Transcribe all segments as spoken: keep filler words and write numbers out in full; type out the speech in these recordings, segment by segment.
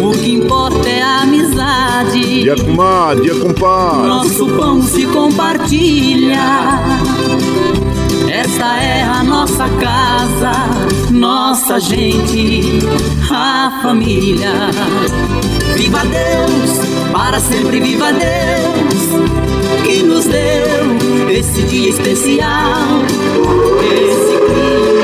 O que importa é a amizade. Dia comadre, dia compadre. Nosso pão se compartilha. Esta é a nossa casa, nossa gente, a família. Viva Deus, para sempre viva Deus, que nos deu esse dia especial, esse clima.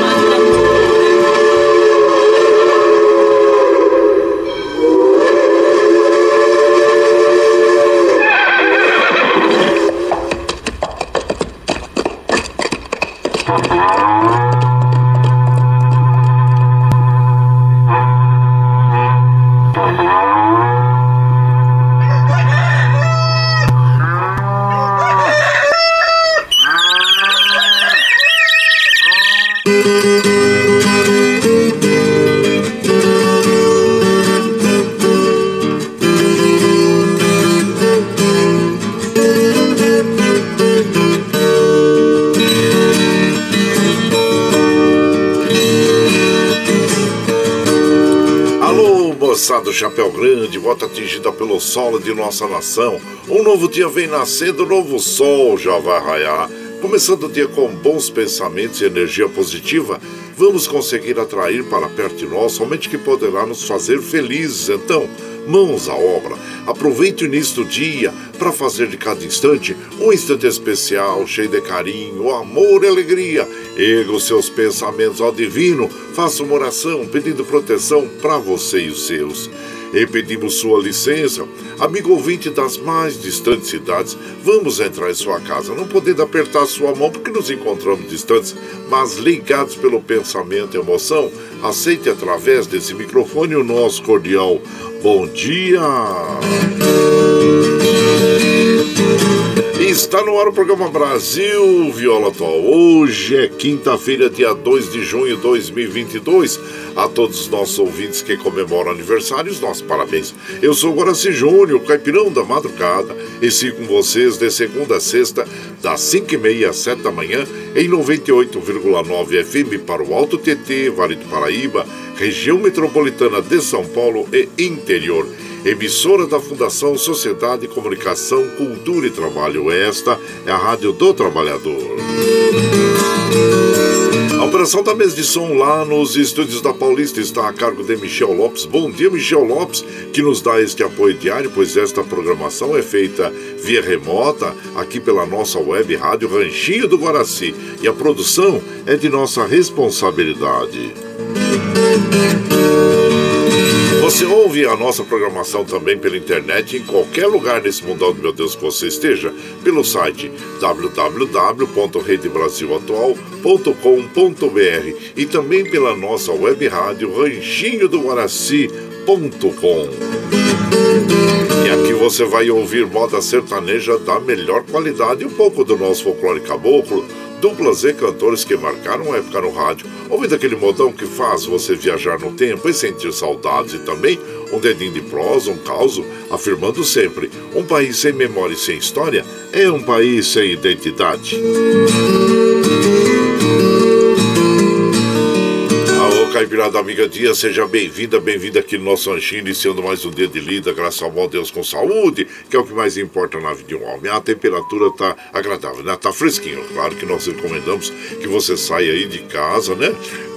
Do Chapéu Grande, volta atingida pelo solo de nossa nação. Um novo dia vem nascendo, um novo sol já vai raiar. Começando o dia com bons pensamentos e energia positiva, vamos conseguir atrair para perto de nós somente que poderá nos fazer felizes. Então, mãos à obra. Aproveite o início do dia para fazer de cada instante um instante especial, cheio de carinho, amor e alegria. Erga os seus pensamentos ao divino, faça uma oração pedindo proteção para você e os seus. E pedimos sua licença, amigo ouvinte das mais distantes cidades, vamos entrar em sua casa, não podendo apertar sua mão porque nos encontramos distantes, mas ligados pelo pensamento e emoção, aceite através desse microfone o nosso cordial bom dia. Está no ar o programa Brasil Viola Atual. Hoje é quinta-feira, dia dois de junho de dois mil e vinte e dois. A todos os nossos ouvintes que comemoram aniversários, nossos parabéns. Eu sou o Guaraci Júnior, caipirão da madrugada, e sigo com vocês de segunda a sexta, das cinco e meia às sete da manhã, em noventa e oito vírgula nove F M para o Alto T T, Vale do Paraíba, região metropolitana de São Paulo e interior. Emissora da Fundação Sociedade de Comunicação Cultura e Trabalho. Esta é a Rádio do Trabalhador. A operação da mesa de som lá nos estúdios da Paulista está a cargo de Michel Lopes. Bom dia, Michel Lopes, que nos dá este apoio diário, pois esta programação é feita via remota aqui pela nossa web rádio Ranchinho do Guaraci. E a produção é de nossa responsabilidade. Você ouve a nossa programação também pela internet em qualquer lugar nesse mundão do meu Deus que você esteja, pelo site w w w ponto rede brasil atual ponto com ponto b r e também pela nossa web rádio ranchinho do guaraci ponto com. E aqui você vai ouvir moda sertaneja da melhor qualidade e um pouco do nosso folclore caboclo, duplas e cantores que marcaram a época no rádio, ouvindo aquele modão que faz você viajar no tempo e sentir saudades, e também um dedinho de prosa, um causo, afirmando sempre: um país sem memória e sem história é um país sem identidade. Caipirada amiga dia, seja bem-vinda, bem-vinda aqui no nosso ranchinho, iniciando mais um dia de lida, graças ao bom Deus, com saúde, que é o que mais importa na vida de um homem. A temperatura tá agradável, né? Tá fresquinho, claro que nós recomendamos que você saia aí de casa, né?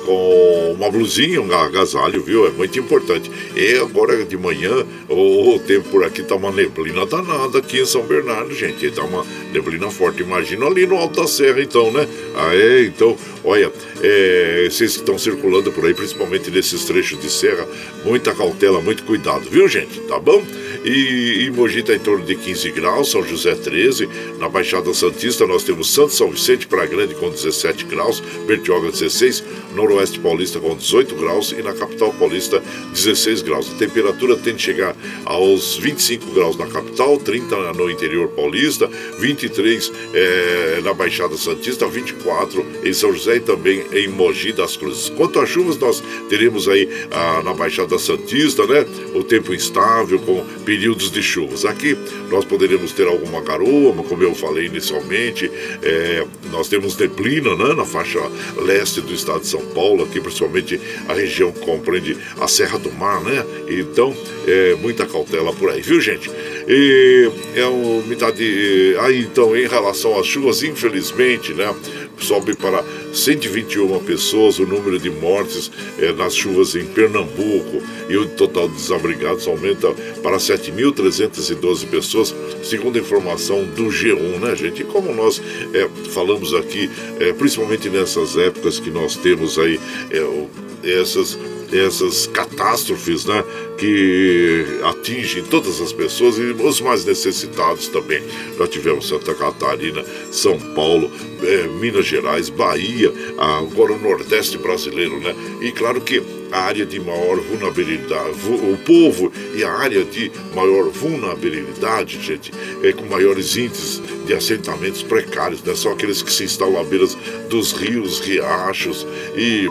Com uma blusinha, um agasalho, viu? É muito importante. E agora de manhã, o oh, tempo por aqui tá uma neblina danada aqui em São Bernardo, gente. Tá uma neblina forte. Imagina ali no Alto da Serra, então, né? Ah, é, então, olha, é, vocês que estão circulando por aí, principalmente nesses trechos de serra, muita cautela, muito cuidado, viu, gente? Tá bom? e, e Mogi está em torno de quinze graus, São José treze, na Baixada Santista nós temos Santo São Vicente, Praia Grande com dezessete graus, Bertioga dezesseis, Noroeste Paulista com dezoito graus e na Capital Paulista dezesseis graus. A temperatura tende a chegar aos vinte e cinco graus na capital, trinta no interior paulista, vinte e três é, na Baixada Santista, vinte e quatro em São José e também em Mogi das Cruzes. Quanto às chuvas, nós teremos aí a, na Baixada Santista, né, o tempo instável com períodos de chuvas. Aqui nós poderemos ter alguma garoa, como eu falei inicialmente, é, nós temos neblina, né, na faixa leste do estado de São Paulo, aqui principalmente a região que compreende a Serra do Mar, né? Então, é, muita cautela por aí, viu, gente? E é uma metade. Aí então, em relação às chuvas, infelizmente, né? Sobe para cento e vinte e uma pessoas o número de mortes é, nas chuvas em Pernambuco e o total de desabrigados aumenta para sete mil trezentas e doze pessoas, segundo a informação do G um, né, gente? E como nós é, falamos aqui, é, principalmente nessas épocas que nós temos aí é, essas... essas catástrofes, né, que atingem todas as pessoas e os mais necessitados também. Já tivemos Santa Catarina, São Paulo, é, Minas Gerais, Bahia, agora o Nordeste brasileiro, né? E claro que a área de maior vulnerabilidade, o povo e a área de maior vulnerabilidade, gente, é com maiores índices de assentamentos precários, né? São aqueles que se instalam à beira dos rios, riachos e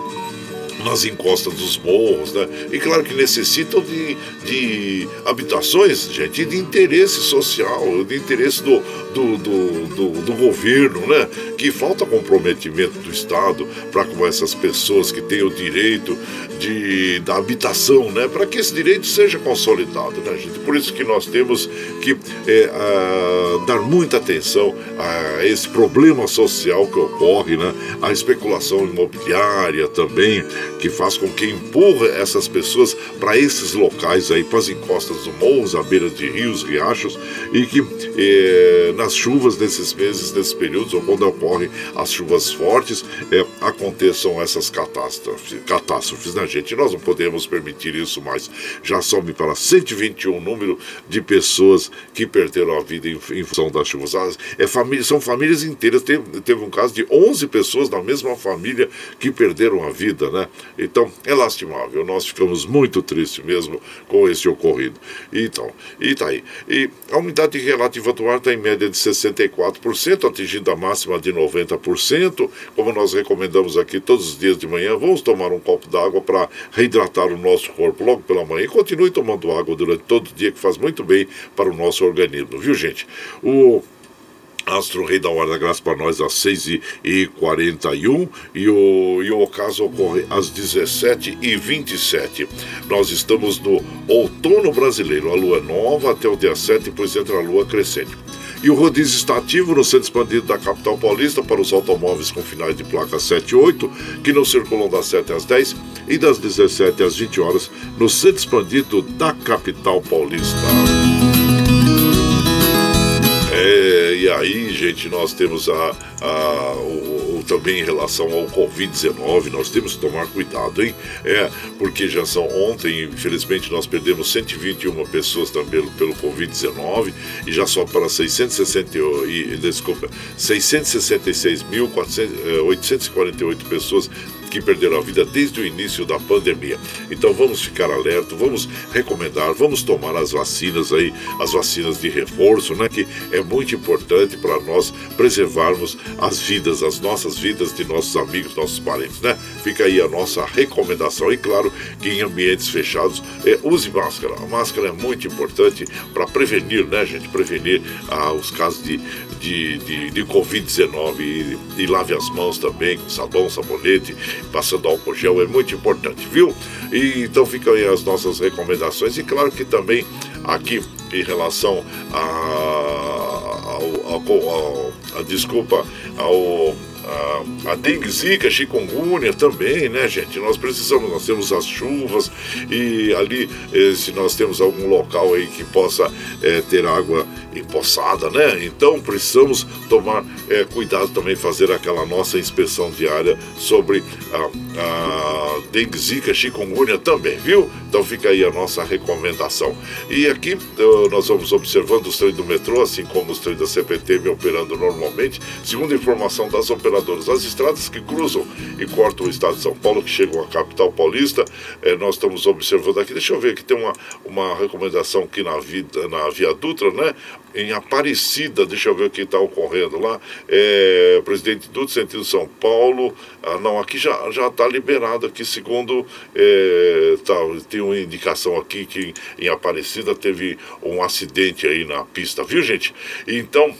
nas encostas dos morros, né? E claro que necessitam de, de habitações, gente, de interesse social, de interesse do, do, do, do, do governo, né? Que falta comprometimento do Estado para com essas pessoas que têm o direito de, da habitação, né? Para que esse direito seja consolidado, né, gente? Por isso que nós temos que é, a, dar muita atenção a esse problema social que ocorre, né? A especulação imobiliária também, que faz com que empurra essas pessoas para esses locais aí, para as encostas do morros, à beira de rios, riachos, e que eh, nas chuvas desses meses, desses períodos, ou quando ocorrem as chuvas fortes, eh, aconteçam essas catástrofes, catástrofes, né, gente? Nós não podemos permitir isso mais. Já sobe para cento e vinte e um o número de pessoas que perderam a vida em, em função das chuvas. As, é, famí- são famílias inteiras. Teve, teve um caso de onze pessoas da mesma família que perderam a vida, né? Então, é lastimável, nós ficamos muito tristes mesmo com esse ocorrido. Então, e tá aí. E a umidade relativa do ar está em média de sessenta e quatro por cento, atingindo a máxima de noventa por cento. Como nós recomendamos aqui todos os dias de manhã, vamos tomar um copo d'água para reidratar o nosso corpo logo pela manhã. E continue tomando água durante todo o dia, que faz muito bem para o nosso organismo, viu, gente? O Astro Rei da Hora da Graça para nós às seis e quarenta e um e o, e o ocaso ocorre às dezessete e vinte e sete. Nós estamos no outono brasileiro, a lua nova até o dia sete, depois entra a lua crescente. E o rodízio está ativo no centro expandido da capital paulista para os automóveis com finais de placa sete e oito, que não circulam das sete às dez e das dezessete às vinte horas no centro expandido da capital paulista. É, e aí, gente, nós temos a, a, o, o, também em relação ao covid dezenove, nós temos que tomar cuidado, hein? É, porque já são ontem, infelizmente, nós perdemos cento e vinte e uma pessoas também pelo covid dezenove e já sobe para seiscentos e sessenta e seis mil, oitocentos e quarenta e oito pessoas que perderam a vida desde o início da pandemia. Então vamos ficar alerta, vamos recomendar, vamos tomar as vacinas aí, as vacinas de reforço, né? Que é muito importante para nós preservarmos as vidas, as nossas vidas de nossos amigos, nossos parentes, né? Fica aí a nossa recomendação. E claro que em ambientes fechados, é, use máscara. A máscara é muito importante para prevenir, né, gente? Prevenir ah, os casos de, de, de, de covid dezenove e, e lave as mãos também com sabão, sabonete, passando álcool gel, é muito importante, viu? E então ficam aí as nossas recomendações. E claro que também aqui em relação a, ao, ao, ao, a desculpa, ao a, a dengue, zika, chikungunya também, né, gente? Nós precisamos, nós temos as chuvas e ali, eh, se nós temos algum local aí que possa eh, ter água empoçada, né? Então precisamos tomar eh, cuidado também, fazer aquela nossa inspeção diária sobre a, a dengue, zika, chikungunya também, viu? Então fica aí a nossa recomendação. E aqui eu, nós vamos observando os trens do metrô, assim como os trens da C P T vem operando normalmente, segundo informação das operadoras. As estradas que cruzam e cortam o estado de São Paulo, que chegam à capital paulista, eh, nós estamos observando aqui, deixa eu ver, que tem uma, uma recomendação aqui na, vida, na Via Dutra, né? Em Aparecida, deixa eu ver o que está ocorrendo lá, é, Presidente Dutra, sentido São Paulo, ah, não, aqui já está liberado, aqui segundo, é, tá, tem uma indicação aqui que em Aparecida teve um acidente aí na pista, viu, gente? Então,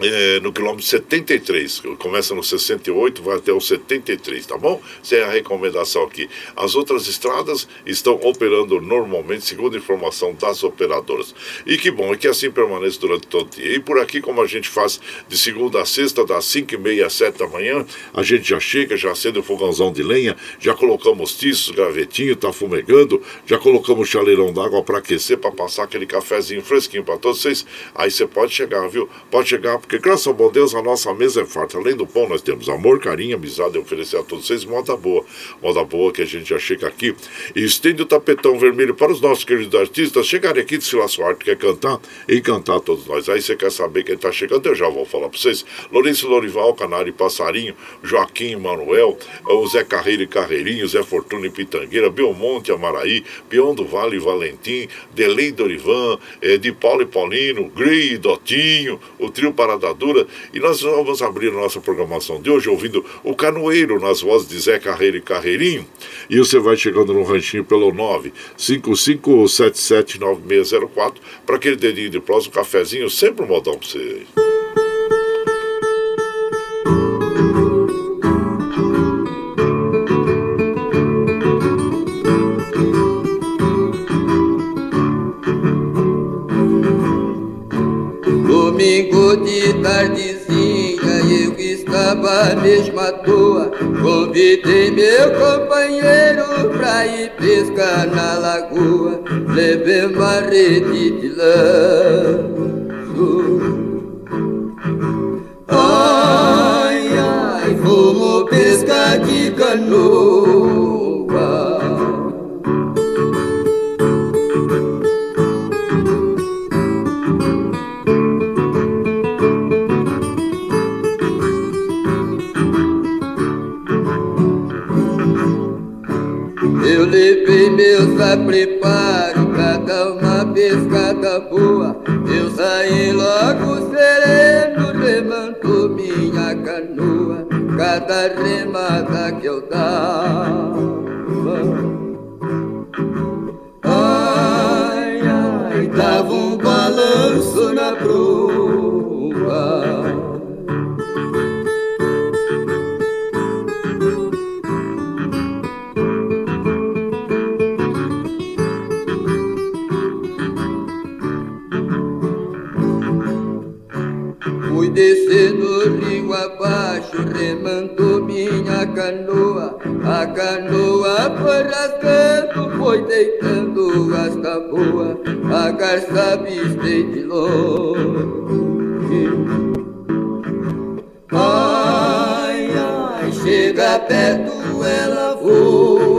é, no quilômetro setenta e três, começa no sessenta e oito, vai até o setenta e três, tá bom? Essa é a recomendação aqui. As outras estradas estão operando normalmente, segundo a informação das operadoras. E que bom, é que assim permaneça durante todo o dia. E por aqui, como a gente faz de segunda a sexta, das cinco e meia às sete da manhã, a gente já chega, já acende o fogãozão de lenha, já colocamos tiços, gravetinho, tá fumegando, já colocamos chaleirão d'água para aquecer, para passar aquele cafezinho fresquinho para todos vocês. Aí você pode chegar, viu? Pode chegar, porque graças ao bom Deus a nossa mesa é farta. Além do pão, nós temos amor, carinho, amizade a oferecer a todos vocês. Moda boa, moda boa que a gente já chega aqui e estende o tapetão vermelho para os nossos queridos artistas chegarem aqui, desfilar sua arte, quer cantar e encantar todos nós. Aí você quer saber quem está chegando, eu já vou falar para vocês. Lourenço, Lourival, Canário e Passarinho, Joaquim e Manuel, o Zé Carreiro e Carreirinho, Zé Fortuna e Pitangueira, Belmonte, Amaraí, Peão do Vale e Valentim, Delei e Dorivan, eh, de Paulo e Paulino, Grey e Dotinho, o Trio Para da Dura, e nós vamos abrir a nossa programação de hoje ouvindo o Canoeiro nas vozes de Zé Carreiro e Carreirinho. E você vai chegando no ranchinho pelo nove cinco cinco sete sete nove seis zero quatro para aquele dedinho de prosa, um cafezinho, sempre um modão para você. De tardezinha eu estava mesmo à toa, convidei meu companheiro pra ir pescar na lagoa. Levei uma rede de lanço, ai, ai, fomos pescar de canoa. Levei meus a preparo pra dar uma pescada boa. Eu saí logo sereno, remantou minha canoa. Cada remada que eu dava, ai, ai, dava um balanço na proa. Descendo rio abaixo, remando minha canoa. A canoa foi rasgando, foi deitando as taboas. A garça avistei de longe, ai, ai, chega perto, ela voa.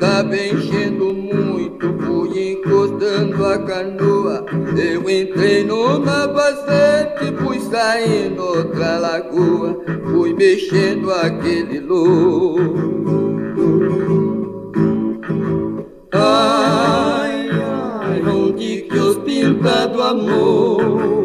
Tava enchendo muito, fui encostando a canoa. Eu entrei numa vazante, fui saindo outra lagoa. Fui mexendo aquele lodo, ai, ai, onde que os pintados amor.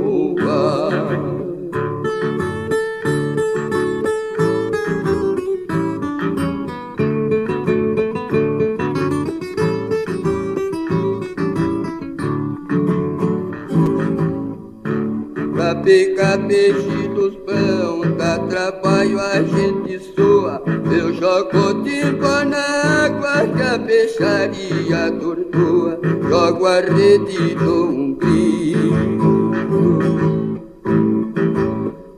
Pra pegar peixe dos pão, da trabalho a gente sua. Eu jogo timba na água que a peixaria tortua. Jogo a rede e dou um grito.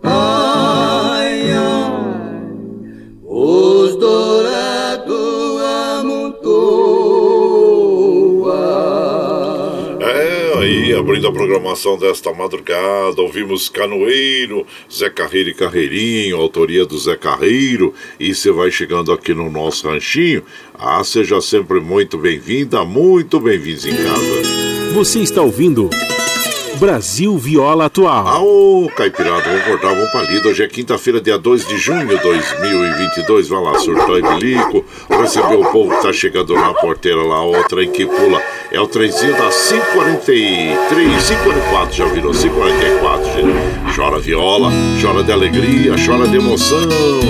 Ai, ai, os dourados amontoam. É, aí, abrindo a programação desta madrugada, ouvimos Canoeiro, Zé Carreiro e Carreirinho, autoria do Zé Carreiro. E você vai chegando aqui no nosso ranchinho. Ah, seja sempre muito bem-vinda, muito bem-vindos em casa. Você está ouvindo Brasil Viola Atual. Ah, ô, Caipirada, vamos cortar, vamos pra lida. Hoje é quinta-feira, dia dois de junho de dois mil e vinte e dois. Vai lá, surtou e bilico. Recebeu o povo que tá chegando na porteira lá. Ó, o trem que pula. É o trenzinho da cinco quarenta e três, cinco quarenta e quatro, já virou cinco quarenta e quatro, gente. Chora viola, chora de alegria, chora de emoção.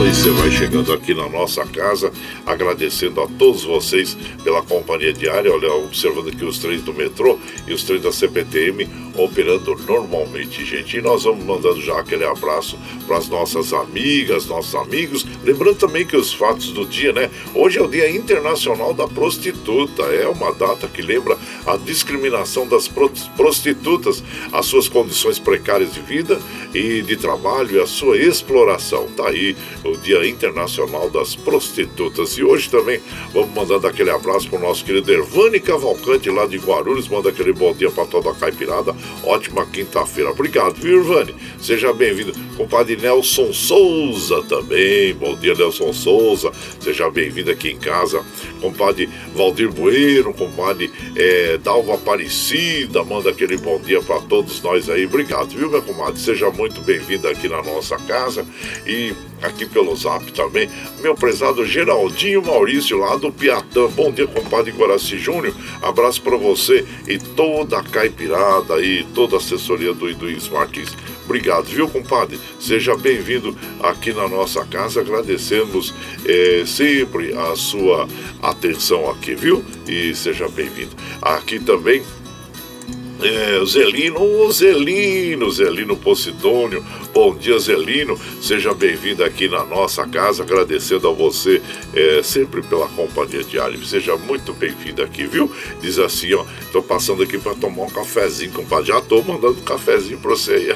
E você vai chegando aqui na nossa casa, agradecendo a todos vocês pela companhia diária. Olha, observando aqui os trens do metrô e os trens da C P T M, operando normalmente, gente. E nós vamos mandando já aquele abraço para as nossas amigas, nossos amigos. Lembrando também que os fatos do dia, né? Hoje é o Dia Internacional da Prostituta. É uma data que lembra a discriminação das prostitutas, as suas condições precárias de vida e de trabalho e a sua exploração. Tá aí o Dia Internacional das Prostitutas. E hoje também vamos mandando aquele abraço para o nosso querido Ervani Cavalcante, lá de Guarulhos. Manda aquele bom dia para toda a Caipirada. Ótima quinta-feira. Obrigado, viu, Irvani? Seja bem-vindo. Compadre Nelson Souza também. Bom dia, Nelson Souza. Seja bem-vindo aqui em casa. Compadre Valdir Bueno, compadre é, Dalva Aparecida. Manda aquele bom dia para todos nós aí. Obrigado, viu, meu comadre? Seja muito bem-vindo aqui na nossa casa. E aqui pelo Zap também, meu prezado Geraldinho Maurício, lá do Piatã. Bom dia, compadre Guaraci Júnior. Abraço pra você e toda a Caipirada e toda a assessoria do Iduís Martins. Obrigado, viu, compadre? Seja bem-vindo aqui na nossa casa. Agradecemos é, sempre a sua atenção aqui, viu? E seja bem-vindo. Aqui também É, Zelino, o Zelino, Zelino Posidônio. Bom dia, Zelino. Seja bem-vindo aqui na nossa casa. Agradecendo a você é, sempre pela companhia diária. Seja muito bem-vindo aqui, viu? Diz assim, ó, tô passando aqui para tomar um cafezinho, compadre. Já tô mandando um cafezinho para você aí.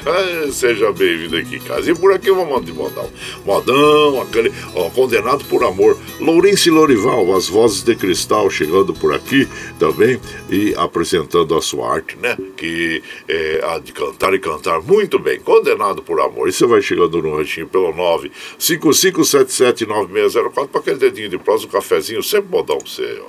Seja bem-vindo aqui em casa. E por aqui eu vou mandar de modão. Modão, aquele, ó, condenado por amor. Lourenço e Lourival, as vozes de cristal, chegando por aqui também e apresentando a sua arte, né? Que é a de cantar e cantar muito bem, condenado por amor. E você vai chegando no ranchinho pelo nove cinco cinco sete sete nove seis zero quatro para aquele dedinho de prosa, um cafezinho, sempre modão pra você, ó.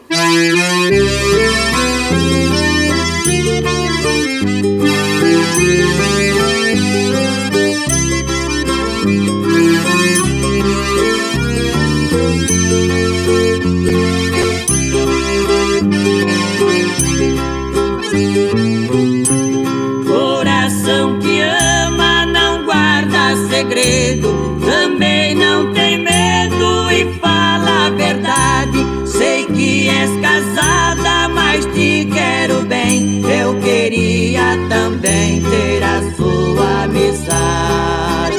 Também não tem medo e fala a verdade. Sei que és casada, mas te quero bem. Eu queria também ter a sua amizade.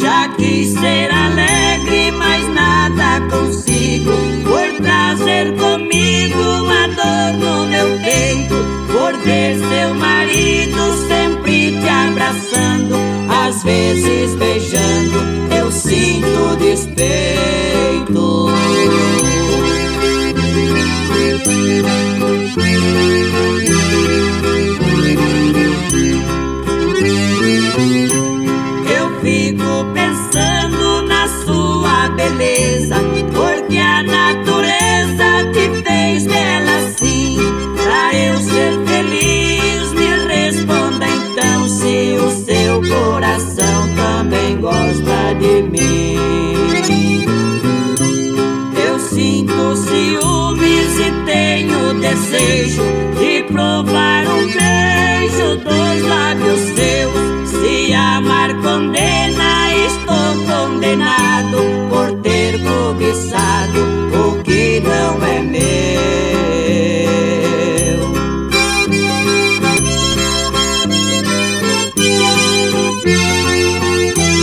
Já quis ser alegre, mas nada consigo. Por trazer comigo uma dor no meu peito, por ver seu marido sempre te abraçando, às vezes beijando, eu sinto despeito. Eu fico pensando na sua beleza, porque a natureza te fez bela assim. Pra eu ser feliz, me responda então se o seu coração também gosta de mim. Eu sinto ciúmes e tenho desejo de provar um beijo dos lábios seus. Se amar condena, estou condenado por ter cobiçado o que não é meu. Thank you.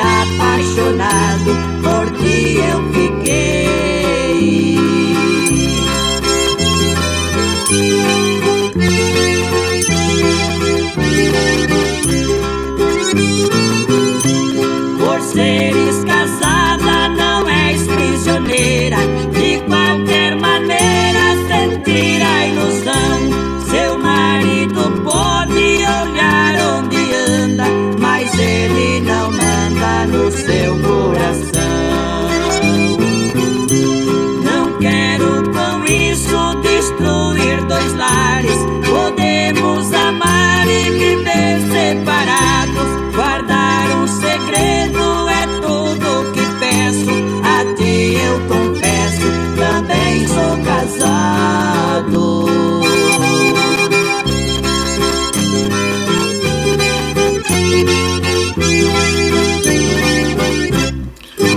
apaixonado por ti eu fiquei. Por seres casada, não és prisioneira, de qualquer maneira sentir a ilusão. Seu marido pode olhar onde anda, mas ele não manda no seu coração. Não quero com isso destruir dois lares, podemos amar e viver separados, guardar um segredo é tudo que peço, a ti eu confesso, também sou casado.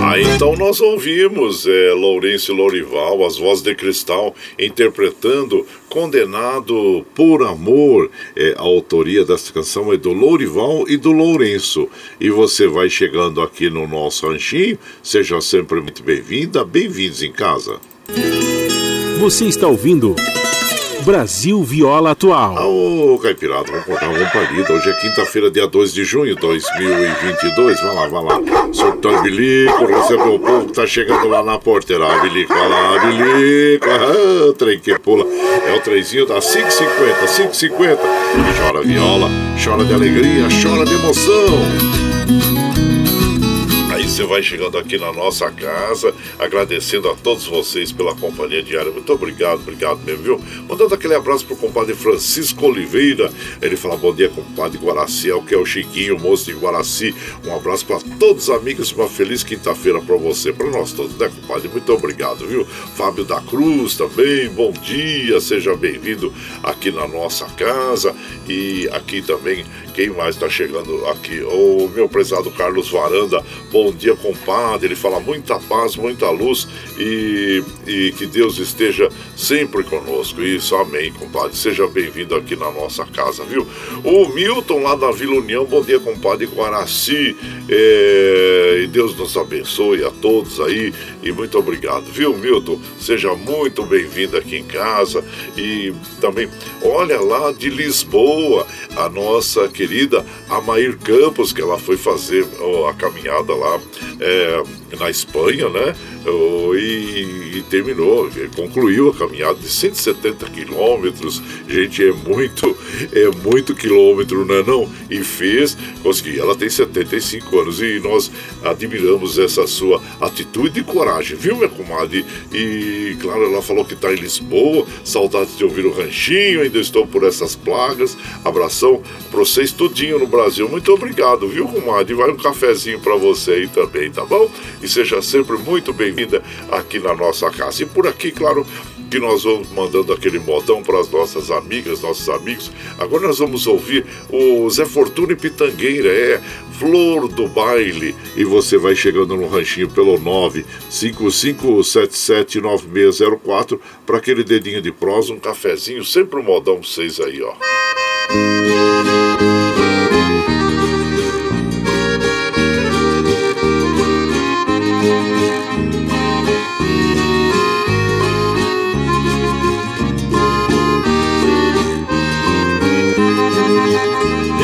Ah, então nós ouvimos é, Lourenço e Lourival, as vozes de Cristal, interpretando Condenado por Amor. É, a autoria desta canção é do Lourival e do Lourenço. E você vai chegando aqui no nosso ranchinho, seja sempre muito bem-vinda, bem-vindos em casa. Você está ouvindo Brasil Viola Atual. Ô, Caipirada, vamos cortar uma comparida. Hoje é quinta-feira, dia dois de junho de dois mil e vinte e dois. Vai lá, vai lá. Soltando bilico, recebeu o povo que tá chegando lá na porteira. Bilico, vai lá, bilico. Ah, trem que pula. É o trenzinho da cinco e cinquenta, cinco e cinquenta. E chora viola, chora de alegria, chora de emoção. Você vai chegando aqui na nossa casa, agradecendo a todos vocês pela companhia diária. Muito obrigado, obrigado mesmo, viu? Mandando aquele abraço pro compadre Francisco Oliveira. Ele fala, bom dia, compadre Guaraci, é o que é o Chiquinho, moço de Guaraci. Um abraço para todos os amigos, uma feliz quinta-feira para você, para nós todos, né, compadre? Muito obrigado, viu? Fábio da Cruz também, bom dia, seja bem-vindo aqui na nossa casa. E aqui também, quem mais tá chegando aqui? O meu prezado Carlos Varanda, bom dia. Dia, compadre, ele fala muita paz, muita luz e, e que Deus esteja sempre conosco. Isso, amém, compadre. Seja bem-vindo aqui na nossa casa, viu? O Milton lá da Vila União, bom dia, compadre Guaraci. É, e Deus nos abençoe a todos aí e muito obrigado, viu, Milton? Seja muito bem-vindo aqui em casa. E também, olha lá de Lisboa, a nossa querida Amair Campos, que ela foi fazer a caminhada lá É, na Espanha, né? E, e terminou, concluiu a caminhada de cento e setenta quilômetros. Gente, é muito, é muito quilômetro, né? Não, e fez, conseguiu. Ela tem setenta e cinco anos e nós admiramos essa sua atitude e coragem, viu, minha comadre? E claro, ela falou que está em Lisboa, saudades de ouvir o ranchinho, ainda estou por essas plagas. Abração para vocês tudinho no Brasil. Muito obrigado, viu, comadre? Vai um cafezinho para você aí também, tá bom? E seja sempre muito bem-vinda aqui na nossa casa. E por aqui, claro, que nós vamos mandando aquele modão para as nossas amigas, nossos amigos. Agora nós vamos ouvir o Zé Fortuna e Pitangueira, é Flor do Baile. E você vai chegando no ranchinho pelo nove cinco cinco sete sete nove seis zero quatro para aquele dedinho de prosa, um cafezinho, sempre um modão para vocês aí, ó.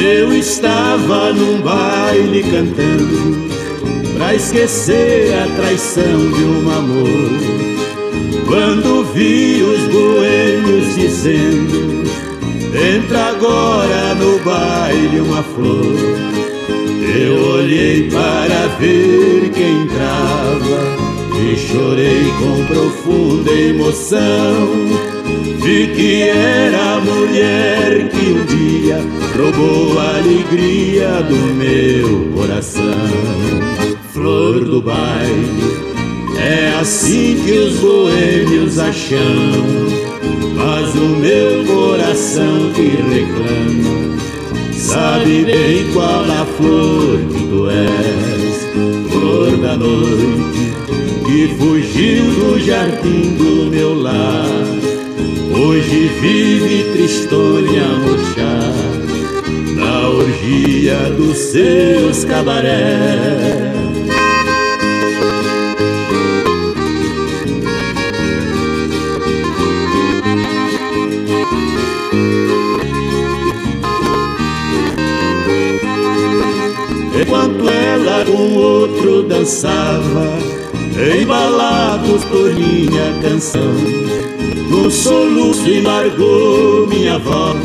Eu estava num baile cantando pra esquecer a traição de um amor, quando vi os boêmios dizendo: entra agora no baile uma flor. Eu olhei para ver quem entrava e chorei com profunda emoção. Vi que era a mulher que um dia roubou a alegria do meu coração. Flor do baile, é assim que os boêmios a chamam, mas o meu coração que reclama sabe bem qual a flor que tu és. Flor da noite, que fugiu do jardim do meu lar, hoje vive tristonha murchar na orgia dos seus cabarés. enquanto ela com outro dançava, embalados por minha canção. Num soluço e largou minha voz,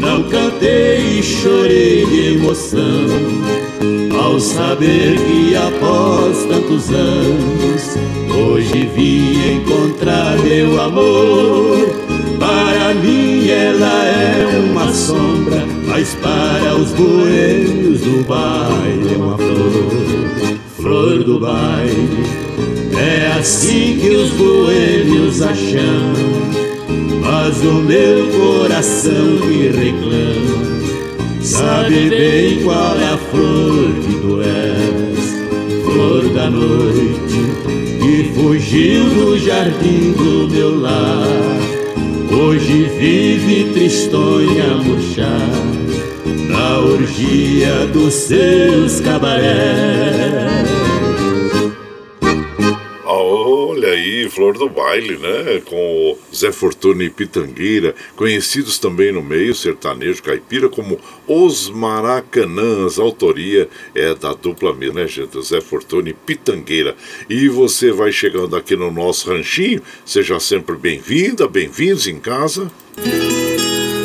não cantei e chorei de emoção, ao saber que após tantos anos, hoje vim encontrar meu amor. Para mim ela é uma sombra, mas para os boêmios do baile é uma flor, flor do baile. É assim que os boêmios a chamam, mas o meu coração me reclama. Sabe bem qual é a flor que tu és, flor da noite, que fugiu do jardim do meu lar. Hoje vive tristonha a murchar na orgia dos seus cabarés. Olha aí, Flor do Baile, né? Com Zé Fortuna e Pitangueira, conhecidos também no meio sertanejo caipira como Os Maracanãs. A autoria é da dupla mesmo, né, gente? Zé Fortuna e Pitangueira. E você vai chegando aqui no nosso ranchinho. Seja sempre bem-vinda, bem-vindos em casa.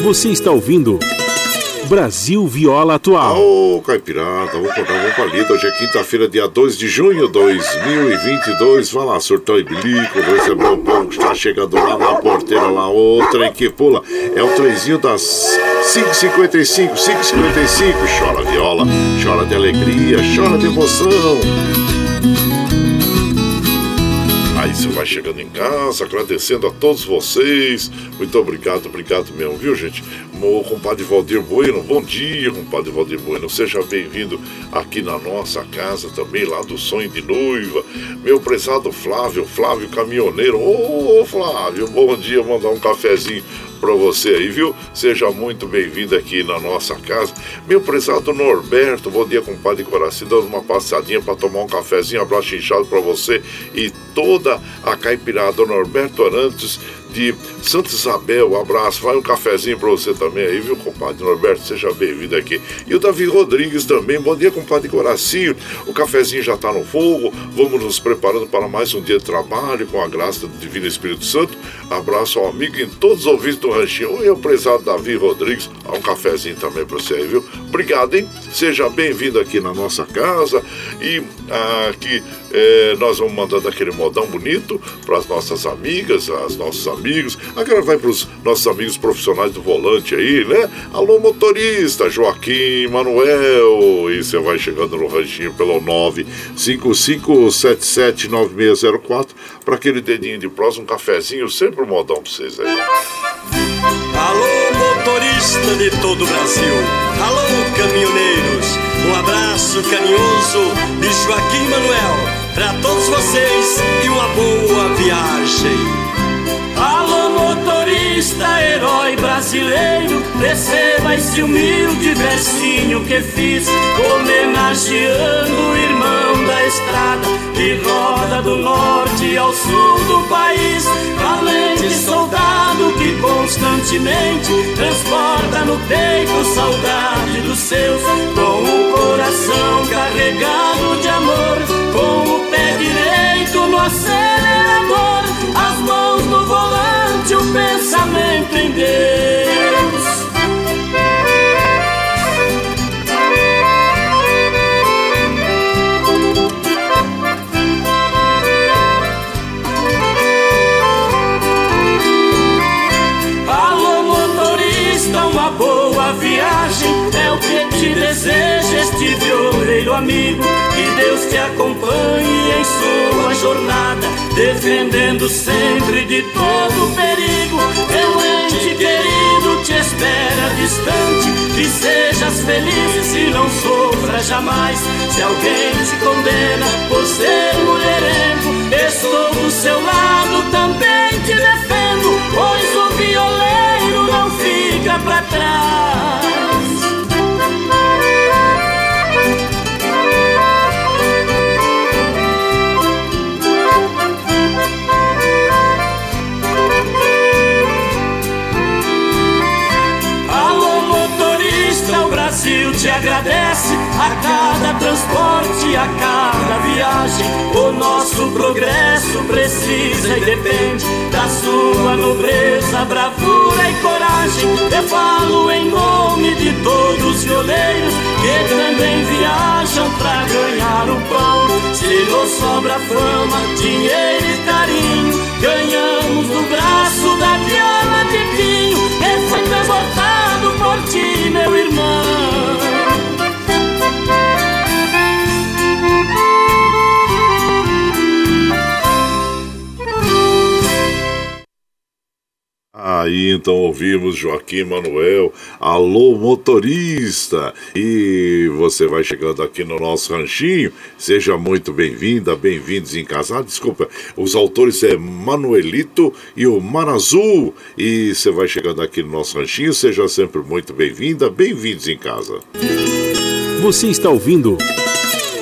Você está ouvindo Brasil Viola Atual. Ô, oh, caipirada, vamos cortar uma palida. Hoje é quinta-feira, dia dois de junho de dois mil e vinte e dois. Vai lá, surtão e bilico, vai receber o pão que está chegando lá na porteira, lá outra em que pula. É o trenzinho das cinco e cinquenta e cinco, cinco e cinquenta e cinco. Chora viola, chora de alegria, chora de emoção. Aí você vai chegando em casa, agradecendo a todos vocês. Muito obrigado, obrigado mesmo, viu, gente? O compadre Valdir Bueno, bom dia, compadre Valdir Bueno. Seja bem-vindo aqui na nossa casa também, lá do Sonho de Noiva. Meu prezado Flávio, Flávio Caminhoneiro. Ô, oh, Flávio, bom dia, mandar um cafezinho pra você aí, viu? Seja muito bem-vindo aqui na nossa casa. Meu prezado Norberto, bom dia, compadre Guaraci, dando uma passadinha pra tomar um cafezinho, abraço inchado pra você e toda a caipirada. Norberto Arantes de Santa Isabel, um abraço, vai um cafezinho pra você também aí, viu, compadre Norberto? Seja bem-vindo aqui. E o Davi Rodrigues também, bom dia, compadre Guaraci, o cafezinho já tá no fogo, vamos nos preparando para mais um dia de trabalho, com a graça do Divino Espírito Santo. Abraço ao amigo e em todos os ouvintes do Ranchinho. E o prezado Davi Rodrigues, há um cafezinho também pra você aí, viu? Obrigado, hein? Seja bem-vindo aqui na nossa casa. E aqui é, nós vamos mandando aquele modão bonito pras nossas amigas, as nossas amigas amigos, agora vai para os nossos amigos profissionais do volante aí, né? Alô, motorista, Joaquim, Manuel, e você vai chegando no ranchinho pelo nove cinco cinco sete sete nove seis zero quatro para aquele dedinho de prosa, um cafezinho, sempre um modão para vocês aí. Alô, motorista de todo o Brasil, alô, caminhoneiros, um abraço carinhoso de Joaquim Manuel para todos vocês e uma boa viagem. Alô, motorista, herói brasileiro, receba esse humilde versinho que fiz, homenageando o irmão da estrada que roda do norte ao sul do país. Valente soldado que constantemente transporta no peito saudade dos seus, com o coração carregado de amor, com o pé direito no acelerador, as mãos no volante, o pensamento em Deus. Alô, motorista, uma boa viagem é o que te deseja este violeiro amigo. Que Deus te acompanhe em sua jornada, defendendo sempre de todo perigo. Meu ente querido te espera distante, que sejas feliz e não sofra jamais. Se alguém te condena por ser mulherengo, estou do seu lado, também te defendo, pois o violeiro não fica pra trás. Te agradece a cada O nosso progresso precisa e depende da sua nobreza, bravura e coragem. Eu falo em nome de todos os violeiros que também viajam pra ganhar o pão. Se nos sobra fama, dinheiro e carinho, ganhamos no braço da viola de pinho. E foi transportado por ti, meu irmão. Aí então ouvimos Joaquim Manuel, Alô Motorista, e você vai chegando aqui no nosso ranchinho, seja muito bem-vinda, bem-vindos em casa. Ah, desculpa, os autores é Manuelito e o Marazul, e você vai chegando aqui no nosso ranchinho, seja sempre muito bem-vinda, bem-vindos em casa. Você está ouvindo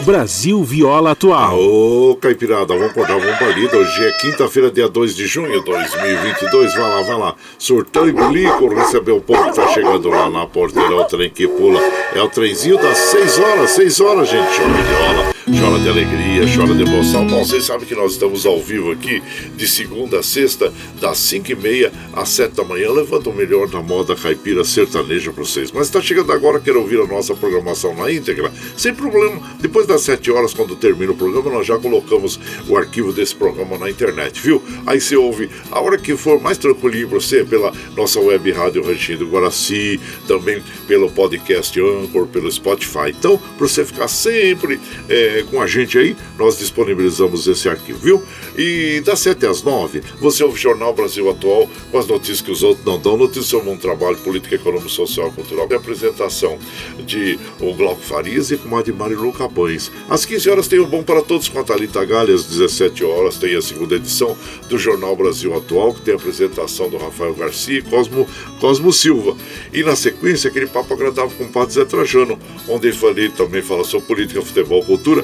Brasil Viola Atual. Ô, Caipirada, vamos acordar, vamos pra lida. Hoje é quinta-feira, dia dois de junho de dois mil e vinte e dois. Vai lá, vai lá. Surtão e Bilico, recebeu o povo que tá chegando lá na porteira. É o trem que pula. É o trenzinho das seis horas. seis horas, gente. Chora de hora, chora de alegria, chora de emoção. Bom, vocês sabem que nós estamos ao vivo aqui de segunda a sexta, das cinco e meia às sete da manhã. Levando o melhor da moda caipira sertaneja pra vocês. Mas tá chegando agora, quero ouvir a nossa programação na íntegra. Sem problema, depois das sete horas, quando termina o programa, nós já colocamos o arquivo desse programa na internet, viu? Aí você ouve a hora que for mais tranquilinho pra você, pela nossa web rádio Ranchinho do Guaraci, também pelo podcast Anchor, pelo Spotify. Então, pra você ficar sempre é, com a gente aí, nós disponibilizamos esse arquivo, viu? E das sete às nove, você ouve o Jornal Brasil Atual, com as notícias que os outros não dão, notícias sobre um trabalho, política, econômica, social, cultural, e apresentação de o Glauco Farias e com a de Mari Luca Banho. Às quinze horas tem o Bom para Todos com a Thalita Galha, às dezessete horas tem a segunda edição do Jornal Brasil Atual, que tem a apresentação do Rafael Garcia e Cosmo, Cosmo Silva. E na sequência, aquele papo agradável com o Padre Zé Trajano, onde ele, fala, ele também fala sobre política, futebol, cultura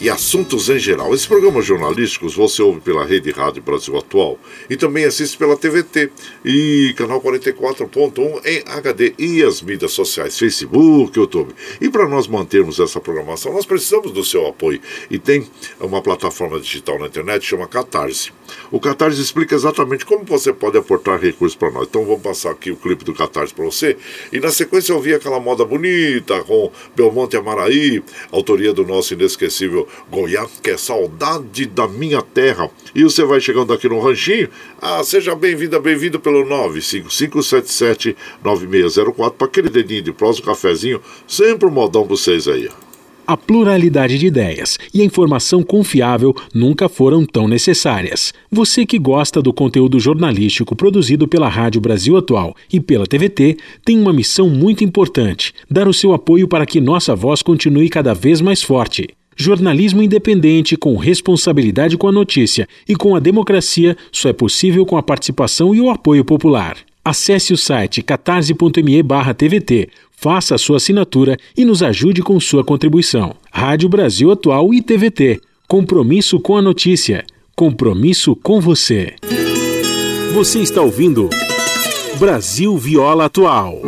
e assuntos em geral. Esses programas jornalísticos você ouve pela Rede Rádio Brasil Atual e também assiste pela T V T e canal quarenta e quatro ponto um em H D e as mídias sociais, Facebook, YouTube. E para nós mantermos essa programação, nós precisamos do seu apoio. E tem uma plataforma digital na internet que chama Catarse. O Catarse explica exatamente como você pode aportar recursos para nós. Então vamos passar aqui o clipe do Catarse para você e na sequência eu vi aquela moda bonita com Belmonte Amaraí, autoria do nosso inesquecível Goiás, que é saudade da minha terra. E você vai chegando aqui no ranchinho. Ah, seja bem-vinda, bem-vindo pelo nove cinco cinco sete sete nove seis zero quatro para aquele dedinho de prosa, um cafezinho, sempre um modão para vocês aí. A pluralidade de ideias e a informação confiável nunca foram tão necessárias. Você que gosta do conteúdo jornalístico produzido pela Rádio Brasil Atual e pela T V T tem uma missão muito importante: dar o seu apoio para que nossa voz continue cada vez mais forte. Jornalismo independente, com responsabilidade com a notícia e com a democracia, só é possível com a participação e o apoio popular. Acesse o site catarse ponto me barra T V T, faça a sua assinatura e nos ajude com sua contribuição. Rádio Brasil Atual e T V T. Compromisso com a notícia. Compromisso com você. Você está ouvindo Brasil Viola Atual.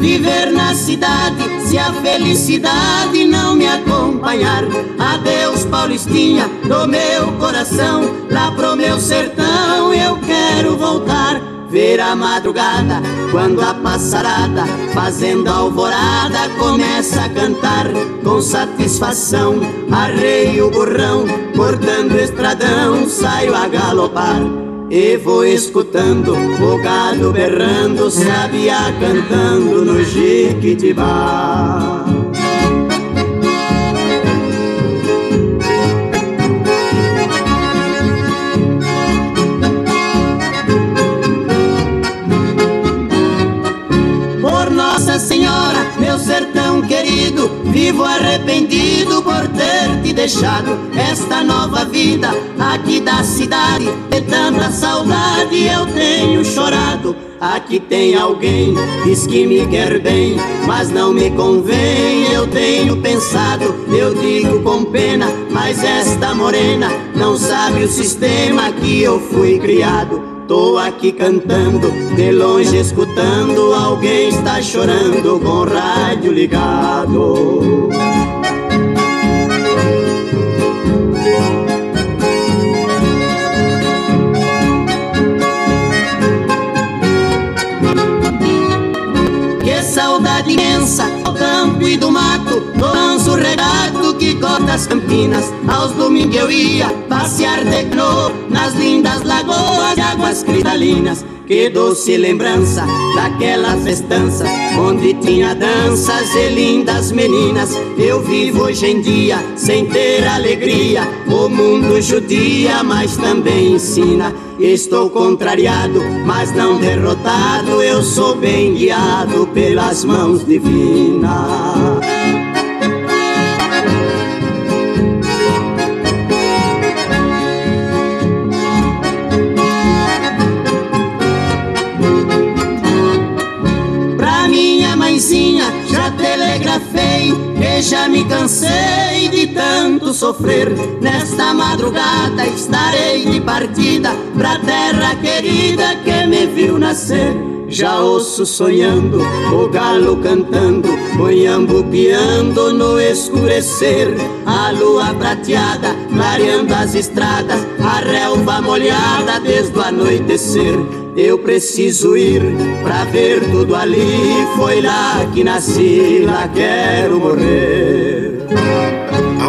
Viver na cidade, se a felicidade não me acompanhar. Adeus, Paulistinha, do meu coração, lá pro meu sertão eu quero voltar. Ver a madrugada, quando a passarada, fazendo alvorada, começa a cantar. Com satisfação, arrei o burrão, cortando estradão, saio a galopar. E vou escutando o gado berrando, sabiá cantando no Jiquitibá. Por Nossa Senhora, meu sertão querido, vivo arrependido por ter te deixado. deixado esta nova vida aqui da cidade. De tanta saudade eu tenho chorado. Aqui tem alguém, diz que me quer bem, mas não me convém, eu tenho pensado. Eu digo com pena, mas esta morena não sabe o sistema que eu fui criado. Tô aqui cantando, de longe escutando, alguém está chorando com o rádio ligado. Que saudade imensa do campo e do mato, do manso regato que corta as campinas. Aos domingos eu ia passear de clô nas lindas lagoas de águas cristalinas. Que doce lembrança daquela festança onde tinha danças e lindas meninas. Eu vivo hoje em dia sem ter alegria, o mundo judia, mas também ensina. Estou contrariado, mas não derrotado, eu sou bem guiado pelas mãos divinas. Que já me cansei de tanto sofrer, nesta madrugada estarei de partida pra terra querida que me viu nascer. Já ouço sonhando o galo cantando, o inhambu piando no escurecer, a lua prateada clareando as estradas, a relva molhada desde o anoitecer. Eu preciso ir pra ver tudo ali, foi lá que nasci, lá quero morrer.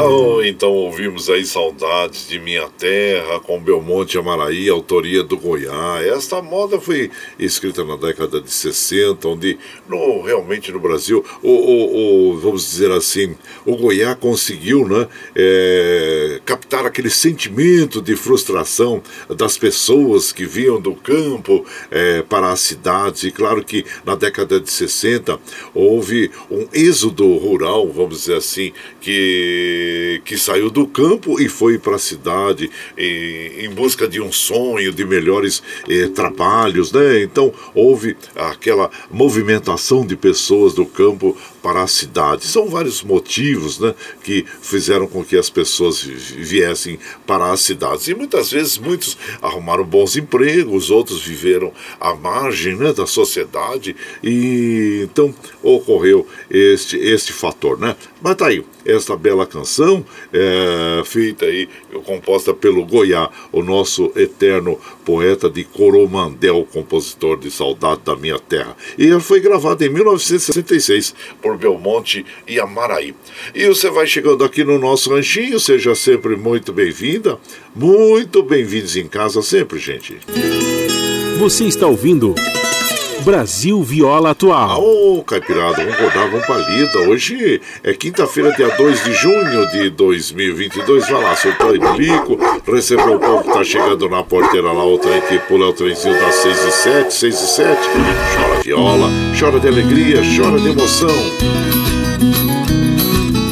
Oh, então ouvimos aí Saudades de Minha Terra, com Belmonte Amaraí, autoria do Goiás. Esta moda foi escrita na década de sessenta, onde no, realmente no Brasil, o, o, o, vamos dizer assim, o Goiás conseguiu, né, é, captar aquele sentimento de frustração das pessoas que vinham do campo é, para as cidades. E claro que na década de sessenta houve um êxodo rural, vamos dizer assim, que... que saiu do campo e foi para a cidade em, em busca de um sonho, de melhores eh, trabalhos, né? Então houve aquela movimentação de pessoas do campo para a cidade. São vários motivos, né, que fizeram com que as pessoas viessem para as cidades. E muitas vezes muitos arrumaram bons empregos, outros viveram à margem, né, da sociedade, e então ocorreu este, este fator, né? Mas tá aí, esta bela canção, é, feita aí, composta pelo Goiá, o nosso eterno poeta de Coromandel, compositor de Saudade da Minha Terra. E ela foi gravada em mil novecentos e sessenta e seis por Belmonte e Amaraí. E você vai chegando aqui no nosso ranchinho, seja sempre muito bem-vinda, muito bem-vindos em casa sempre, gente. Você está ouvindo Brasil Viola Atual. Ô, oh, Caipirada, vamos rodar, vamos pra lida. Hoje é quinta-feira, dia dois de junho de dois mil e vinte e dois. Vai lá, soltou o bico, recebeu o povo que tá chegando na porteira lá. O trem que pula é o trenzinho das seis e sete, seis e sete. Chora viola, chora de alegria, chora de emoção.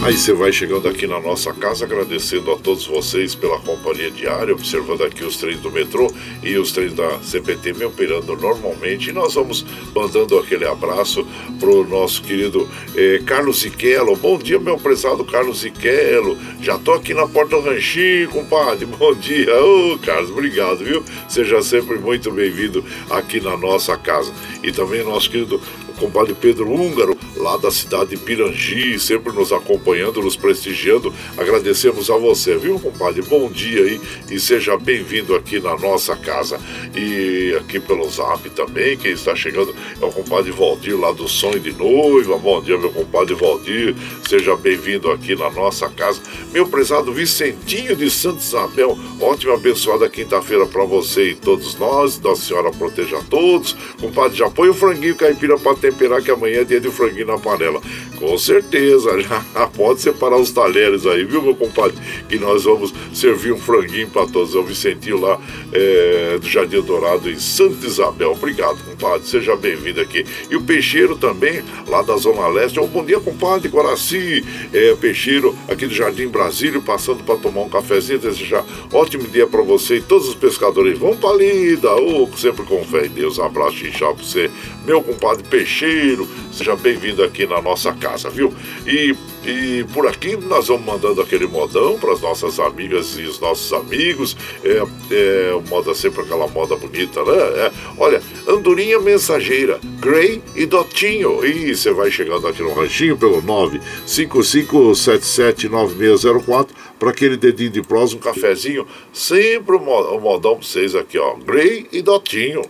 Aí você vai chegando aqui na nossa casa, agradecendo a todos vocês pela companhia diária, observando aqui os trens do metrô e os trens da C P T me operando normalmente. E nós vamos mandando aquele abraço pro nosso querido eh, Carlos Ziquelo. Bom dia, meu prezado Carlos Ziquelo. Já tô aqui na porta do ranchinho, compadre. Bom dia. Ô, oh, Carlos, obrigado, viu? Seja sempre muito bem-vindo aqui na nossa casa. E também nosso querido compadre Pedro Húngaro, lá da cidade de Pirangi, sempre nos acompanhando, nos prestigiando. Agradecemos a você, viu, compadre? Bom dia aí e seja bem-vindo aqui na nossa casa. E aqui pelo Zap também, quem está chegando é o compadre Valdir, lá do Sonho de Noiva. Bom dia, meu compadre Valdir, seja bem-vindo aqui na nossa casa. Meu prezado Vicentinho de Santa Isabel, ótima abençoada quinta-feira para você e todos nós. Nossa Senhora proteja a todos. Compadre, já põe o franguinho caipira para ter temperar, que amanhã é dia de franguinho na panela. Com certeza, já pode separar os talheres aí, viu, meu compadre? Que nós vamos servir um franguinho para todos. É o Vicentinho lá é, do Jardim Dourado, em Santa Isabel. Obrigado, compadre. Seja bem-vindo aqui. E o Peixeiro também, lá da Zona Leste. Um bom dia, compadre. Guaraci, é, Peixeiro, aqui do Jardim Brasílio, passando para tomar um cafezinho. Desejar ótimo dia para você e todos os pescadores. Vão para a lida. Oh, sempre com fé em Deus. Um abraço e tchau para você, meu compadre Peixeiro. Seja bem-vindo aqui na nossa casa, viu? E, e por aqui nós vamos mandando aquele modão para as nossas amigas e os nossos amigos. É, é moda, sempre aquela moda bonita, né? É, olha, Andorinha Mensageira, Grey e Dotinho. E você vai chegando aqui no ranchinho pelo nove cinco cinco sete sete nove seis zero quatro para aquele dedinho de prosa, um cafezinho. Sempre um modão para vocês aqui, ó. Grey e Dotinho.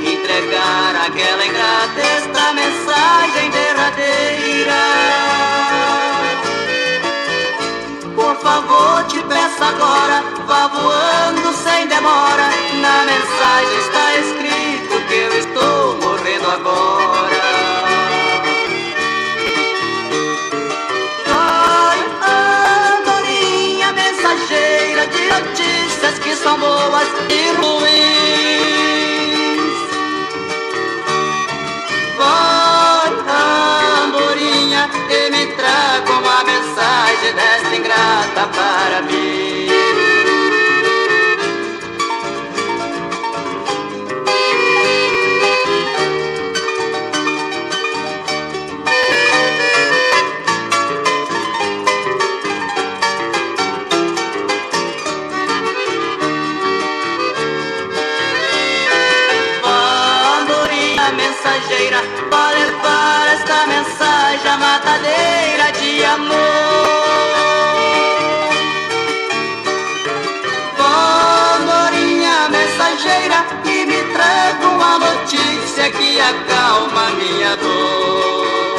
Entregar aquela ingrata, esta mensagem derradeira. Por favor, te peço agora, vá voando sem demora. Na mensagem está escrito que eu estou morrendo agora. Ai, andorinha mensageira de notícias que são boas e ruins. Desta ingrata para mim. Andorinha mensageira, para levar esta mensagem matadeira de amor. E me traga uma notícia que acalma minha dor.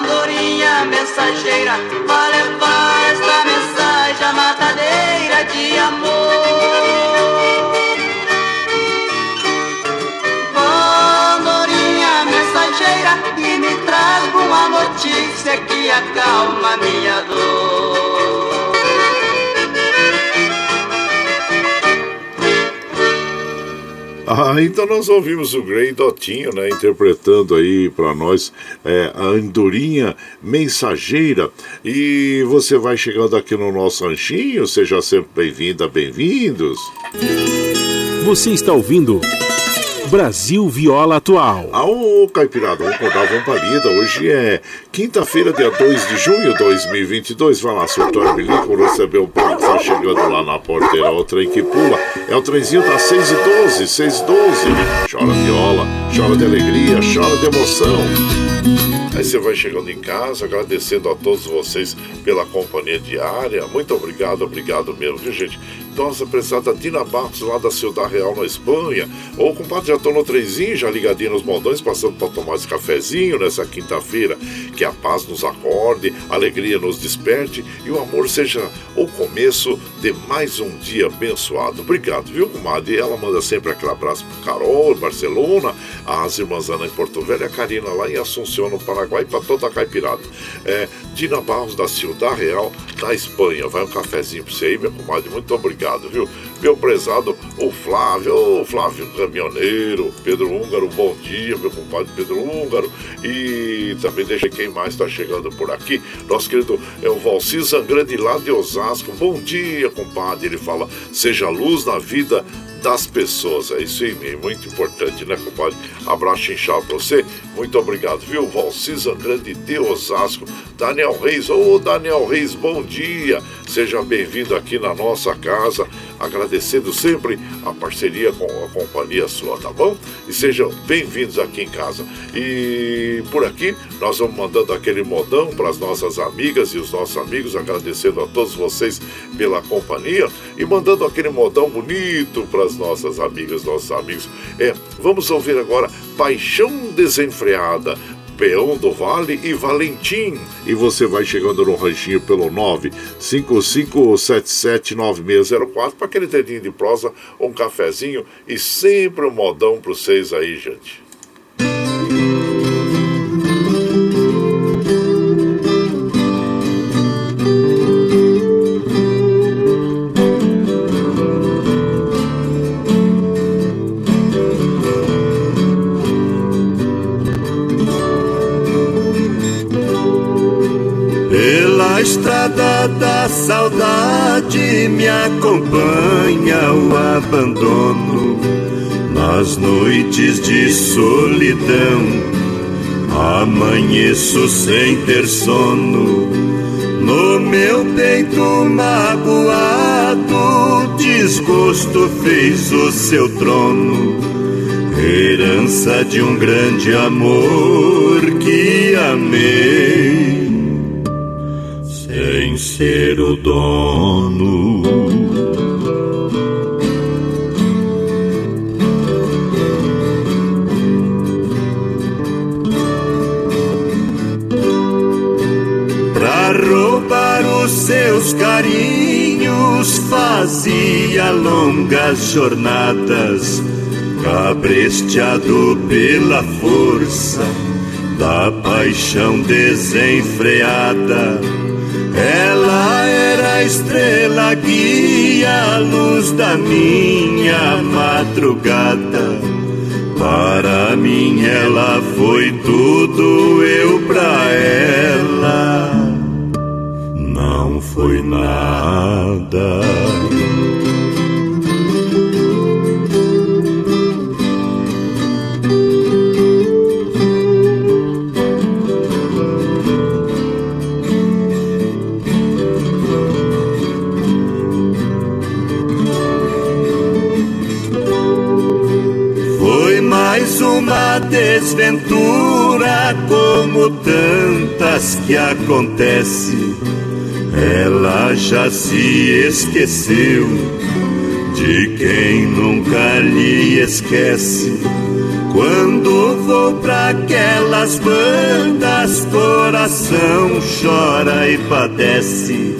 Andorinha mensageira, vá levar esta mensagem à matadeira de amor. Andorinha mensageira, e me traga uma notícia que acalma minha dor. Ah, então nós ouvimos o Grey Dotinho, né, interpretando aí para nós é, a Andorinha Mensageira. E você vai chegando aqui no nosso ranchinho, seja sempre bem-vinda, bem-vindos. Você está ouvindo Brasil Viola Atual. Aô, Caipirada, vamos acordar, vamos pra lida. Hoje é quinta-feira, dia dois de junho de dois mil e vinte e dois. Vai lá, seu Antônio Milico, recebeu o pão que tá chegando lá na porteira. É o trem que pula, é o trenzinho das seis e doze, seis e doze. Chora viola, chora de alegria, chora de emoção. Aí você vai chegando em casa, agradecendo a todos vocês pela companhia diária. Muito obrigado, obrigado mesmo, viu, gente? Nossa prezada Dina Barros, lá da Ciudad Real, na Espanha. Ô, compadre, já estou no trenzinho, já ligadinho nos moldões, passando para tomar esse cafezinho nessa quinta-feira. Que a paz nos acorde, a alegria nos desperte e o amor seja o começo de mais um dia abençoado. Obrigado, viu, comadre? Ela manda sempre aquele abraço para Carol, em Barcelona, as irmãs Ana em Porto Velho, a Karina lá em Assunção, no Paraguai. Vai para toda a Caipirada. É, Dina Barros da Ciudad Real, da Espanha. Vai um cafezinho para você aí, meu comadre. Muito obrigado, viu? Meu prezado, o Flávio, o Flávio Caminhoneiro, Pedro Húngaro, bom dia, meu compadre Pedro Húngaro. E também deixa quem mais está chegando por aqui. Nosso querido é o Valci Zangrande, lá de Osasco. Bom dia, compadre. Ele fala, seja luz na vida das pessoas. É isso aí, é muito importante, né, compadre? Abraço inchado pra você. Muito obrigado, viu? Valcisa Grande de Osasco. Daniel Reis, ô oh, Daniel Reis, bom dia. Seja bem-vindo aqui na nossa casa. Agradecendo sempre a parceria com a companhia sua, tá bom? E sejam bem-vindos aqui em casa. E por aqui, nós vamos mandando aquele modão para as nossas amigas e os nossos amigos, agradecendo a todos vocês pela companhia e mandando aquele modão bonito para as nossas amigas, nossos amigos. É, vamos ouvir agora Paixão Desenfreada, Peão do Vale e Valentim. E você vai chegando no ranchinho pelo nove cinco cinco sete sete nove seis zero quatro para aquele dedinho de prosa, um cafezinho e sempre um modão para vocês aí, gente. Da saudade me acompanha o abandono. Nas noites de solidão amanheço sem ter sono. No meu peito magoado, desgosto fez o seu trono. Herança de um grande amor que amei sem ser o dono. Pra roubar os seus carinhos fazia longas jornadas, cabresteado pela força da paixão desenfreada. Ela era a estrela guia, a luz da minha madrugada. Para mim ela foi tudo, eu pra ela não foi nada. Uma desventura como tantas que acontece. Ela já se esqueceu de quem nunca lhe esquece. Quando vou pra aquelas bandas, coração chora e padece,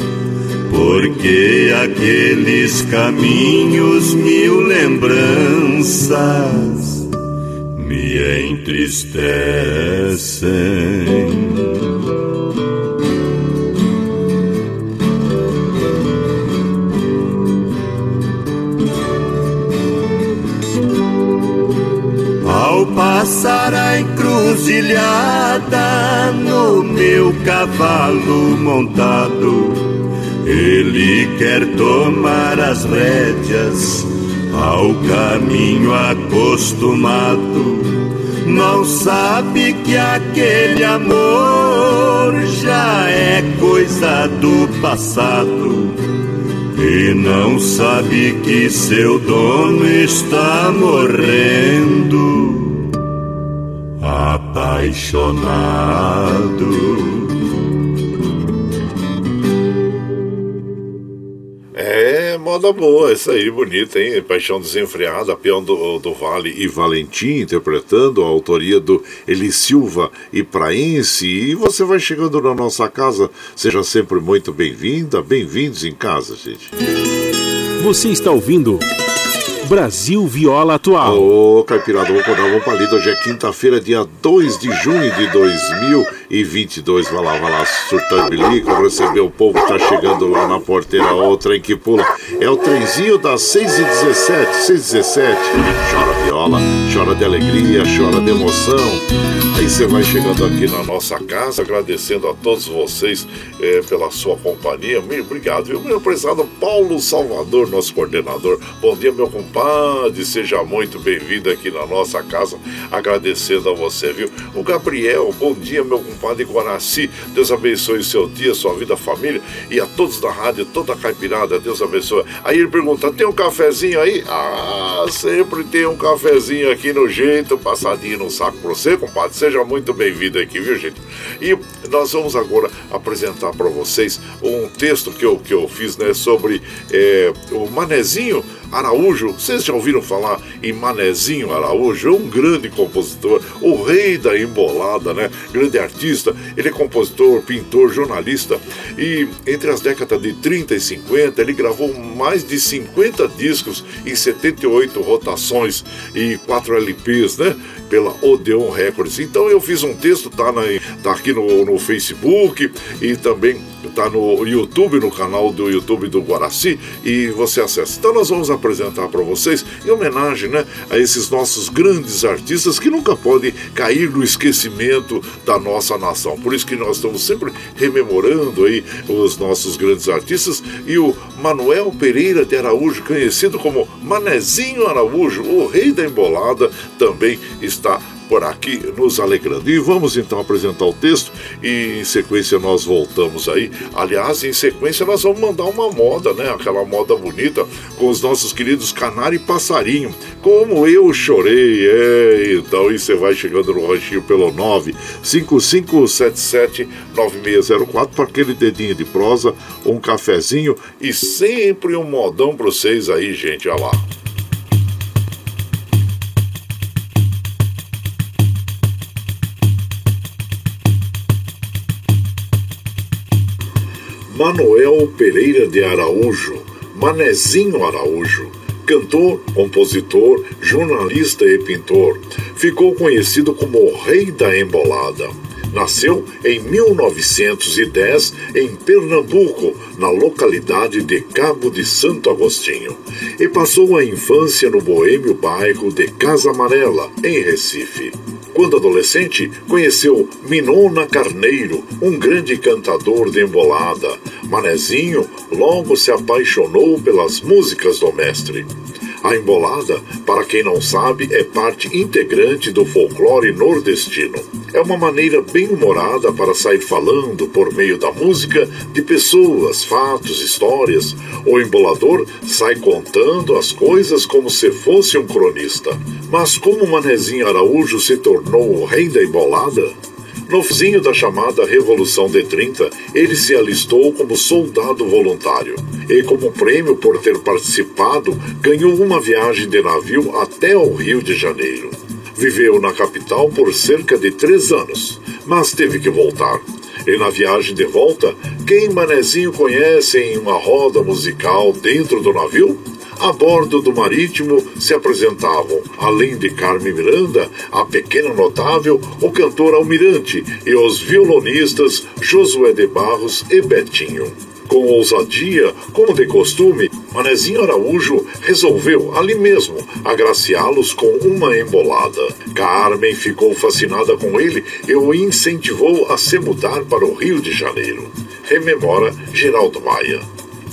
porque aqueles caminhos, mil lembranças me entristecem. Ao passar a encruzilhada no meu cavalo montado, ele quer tomar as rédeas ao caminho acostumado. Não sabe que aquele amor já é coisa do passado, e não sabe que seu dono está morrendo apaixonado. Moda boa, essa aí, bonita, hein? Paixão Desenfreada, Peão do, do Vale e Valentim, interpretando a autoria do Eli Silva e Praense. E você vai chegando na nossa casa, seja sempre muito bem-vinda, bem-vindos em casa, gente. Você está ouvindo Brasil Viola Atual. Ô, Caipirada, vou contar uma palida. Hoje é quinta-feira, dia dois de junho de dois mil e vinte e dois, vai lá, vai lá, surtando bilico, recebeu o povo que tá chegando lá na porteira, ó, o trem que pula, é o trenzinho das seis e dezessete, seis e dezessete, chora viola, chora de alegria, chora de emoção. Aí você vai chegando aqui na nossa casa, agradecendo a todos vocês eh, pela sua companhia, muito obrigado, viu, meu prezado Paulo Salvador, nosso coordenador, bom dia, meu compadre, seja muito bem-vindo aqui na nossa casa, agradecendo a você, viu, o Gabriel, bom dia, meu compadre Guaraci, Deus abençoe o seu dia, sua vida, família e a todos da rádio, toda a caipirada, Deus abençoe. Aí ele pergunta, tem um cafezinho aí? Ah, sempre tem um cafezinho aqui no jeito, passadinho no saco pra você, compadre, seja muito bem-vindo aqui, viu, gente? E nós vamos agora apresentar para vocês um texto que eu, que eu fiz, né, sobre é, o Manezinho Araújo. Vocês já ouviram falar em Manezinho Araújo? É um grande compositor, o rei da embolada, né? Grande artista, ele é compositor, pintor, jornalista e entre as décadas de trinta e cinquenta ele gravou mais de cinquenta discos em setenta e oito rotações e quatro L Ps, né? Pela Odeon Records. Então eu fiz um texto, tá, na, tá aqui no, no Facebook e também tá no YouTube, no canal do YouTube do Guaraci, e você acessa. Então nós vamos apresentar para vocês em homenagem, né, a esses nossos grandes artistas que nunca podem cair no esquecimento da nossa nação. Por isso que nós estamos sempre rememorando aí os nossos grandes artistas, e o Manuel Pereira de Araújo, conhecido como Manezinho Araújo, o rei da embolada, também está por aqui nos alegrando. E vamos então apresentar o texto e em sequência nós voltamos aí. Aliás, em sequência nós vamos mandar uma moda, né? Aquela moda bonita com os nossos queridos Canário e Passarinho. Como eu chorei, é. Então, e você vai chegando no ranchinho pelo nove cinco cinco sete sete nove seis zero quatro para aquele dedinho de prosa, um cafezinho e sempre um modão para vocês aí, gente. Olha lá. Manuel Pereira de Araújo, Manezinho Araújo, cantor, compositor, jornalista e pintor, ficou conhecido como o Rei da Embolada. Nasceu em mil novecentos e dez em Pernambuco, na localidade de Cabo de Santo Agostinho, e passou a infância no boêmio bairro de Casa Amarela, em Recife. Quando adolescente, conheceu Minona Carneiro, um grande cantador de embolada. Manezinho logo se apaixonou pelas músicas do mestre. A embolada, para quem não sabe, é parte integrante do folclore nordestino. É uma maneira bem-humorada para sair falando, por meio da música, de pessoas, fatos, histórias. O embolador sai contando as coisas como se fosse um cronista. Mas como Manezinho Araújo se tornou o rei da embolada? No finzinho da chamada Revolução de trinta, ele se alistou como soldado voluntário e, como prêmio por ter participado, ganhou uma viagem de navio até o Rio de Janeiro. Viveu na capital por cerca de três anos, mas teve que voltar. E na viagem de volta, quem Manezinho conhece em uma roda musical dentro do navio? A bordo do marítimo se apresentavam, além de Carmen Miranda, a pequena notável, o cantor Almirante e os violonistas Josué de Barros e Betinho. Com ousadia, como de costume, Manezinho Araújo resolveu, ali mesmo, agraciá-los com uma embolada. Carmen ficou fascinada com ele e o incentivou a se mudar para o Rio de Janeiro. Rememora Geraldo Maia.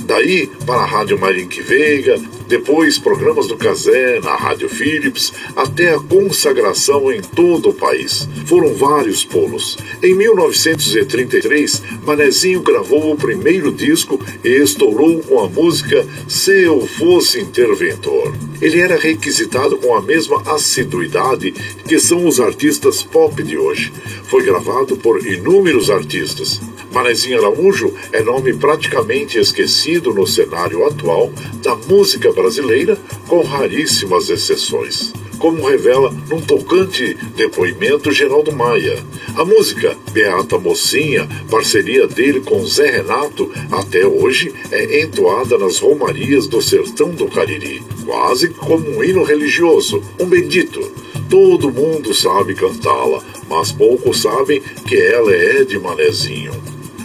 Daí, para a Rádio Marinque Veiga, depois programas do Cazé, na Rádio Philips, até a consagração em todo o país. Foram vários pulos. Em mil novecentos e trinta e três, Manezinho gravou o primeiro disco e estourou com a música Se Eu Fosse Interventor. Ele era requisitado com a mesma assiduidade que são os artistas pop de hoje. Foi gravado por inúmeros artistas. Manezinho Araújo é nome praticamente esquecido no cenário atual da música brasileira, com raríssimas exceções, como revela num tocante depoimento Geraldo Maia. A música Beata Mocinha, parceria dele com Zé Renato, até hoje é entoada nas romarias do sertão do Cariri, quase como um hino religioso, um bendito. Todo mundo sabe cantá-la, mas poucos sabem que ela é de Manezinho.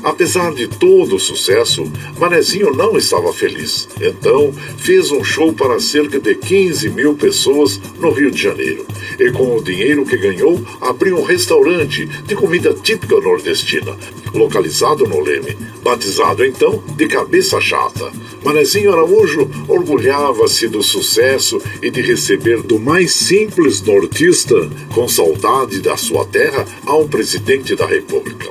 Apesar de todo o sucesso, Manezinho não estava feliz. Então, fez um show para cerca de quinze mil pessoas no Rio de Janeiro. E com o dinheiro que ganhou, abriu um restaurante de comida típica nordestina, localizado no Leme, batizado então de Cabeça Chata. Manezinho Araújo orgulhava-se do sucesso e de receber do mais simples nortista, com saudade da sua terra, ao presidente da República.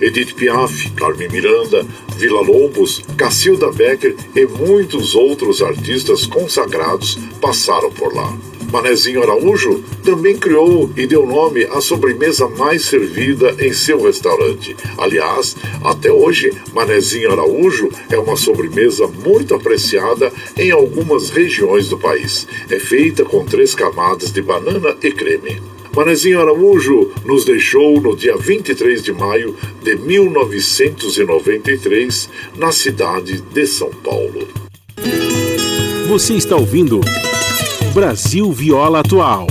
Edith Piaf, Carmen Miranda, Villa-Lobos, Cacilda Becker e muitos outros artistas consagrados passaram por lá. Manezinho Araújo também criou e deu nome à sobremesa mais servida em seu restaurante. Aliás, até hoje, Manezinho Araújo é uma sobremesa muito apreciada em algumas regiões do país. É feita com três camadas de banana e creme. Manezinho Araújo nos deixou no dia vinte e três de maio de mil novecentos e noventa e três, na cidade de São Paulo. Você está ouvindo Brasil Viola Atual.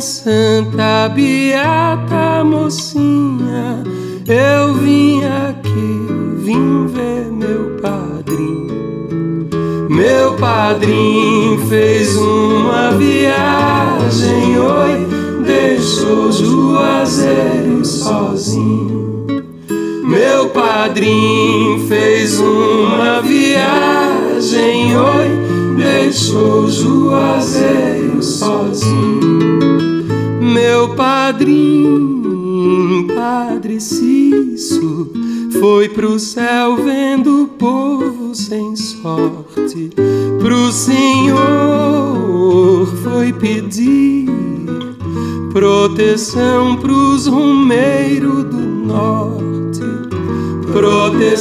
Santa Beata mocinha, eu vim aqui, vim ver meu padrinho. Meu padrinho fez uma viagem, oi, deixou Juazeiro sozinho. Meu padrinho fez uma viagem, oi, deixou Juazeiro sozinho. Meu padrinho, Padre Cício, foi pro céu vendo o povo sem sorte. Pro Senhor foi pedir proteção pros rumeiros do norte.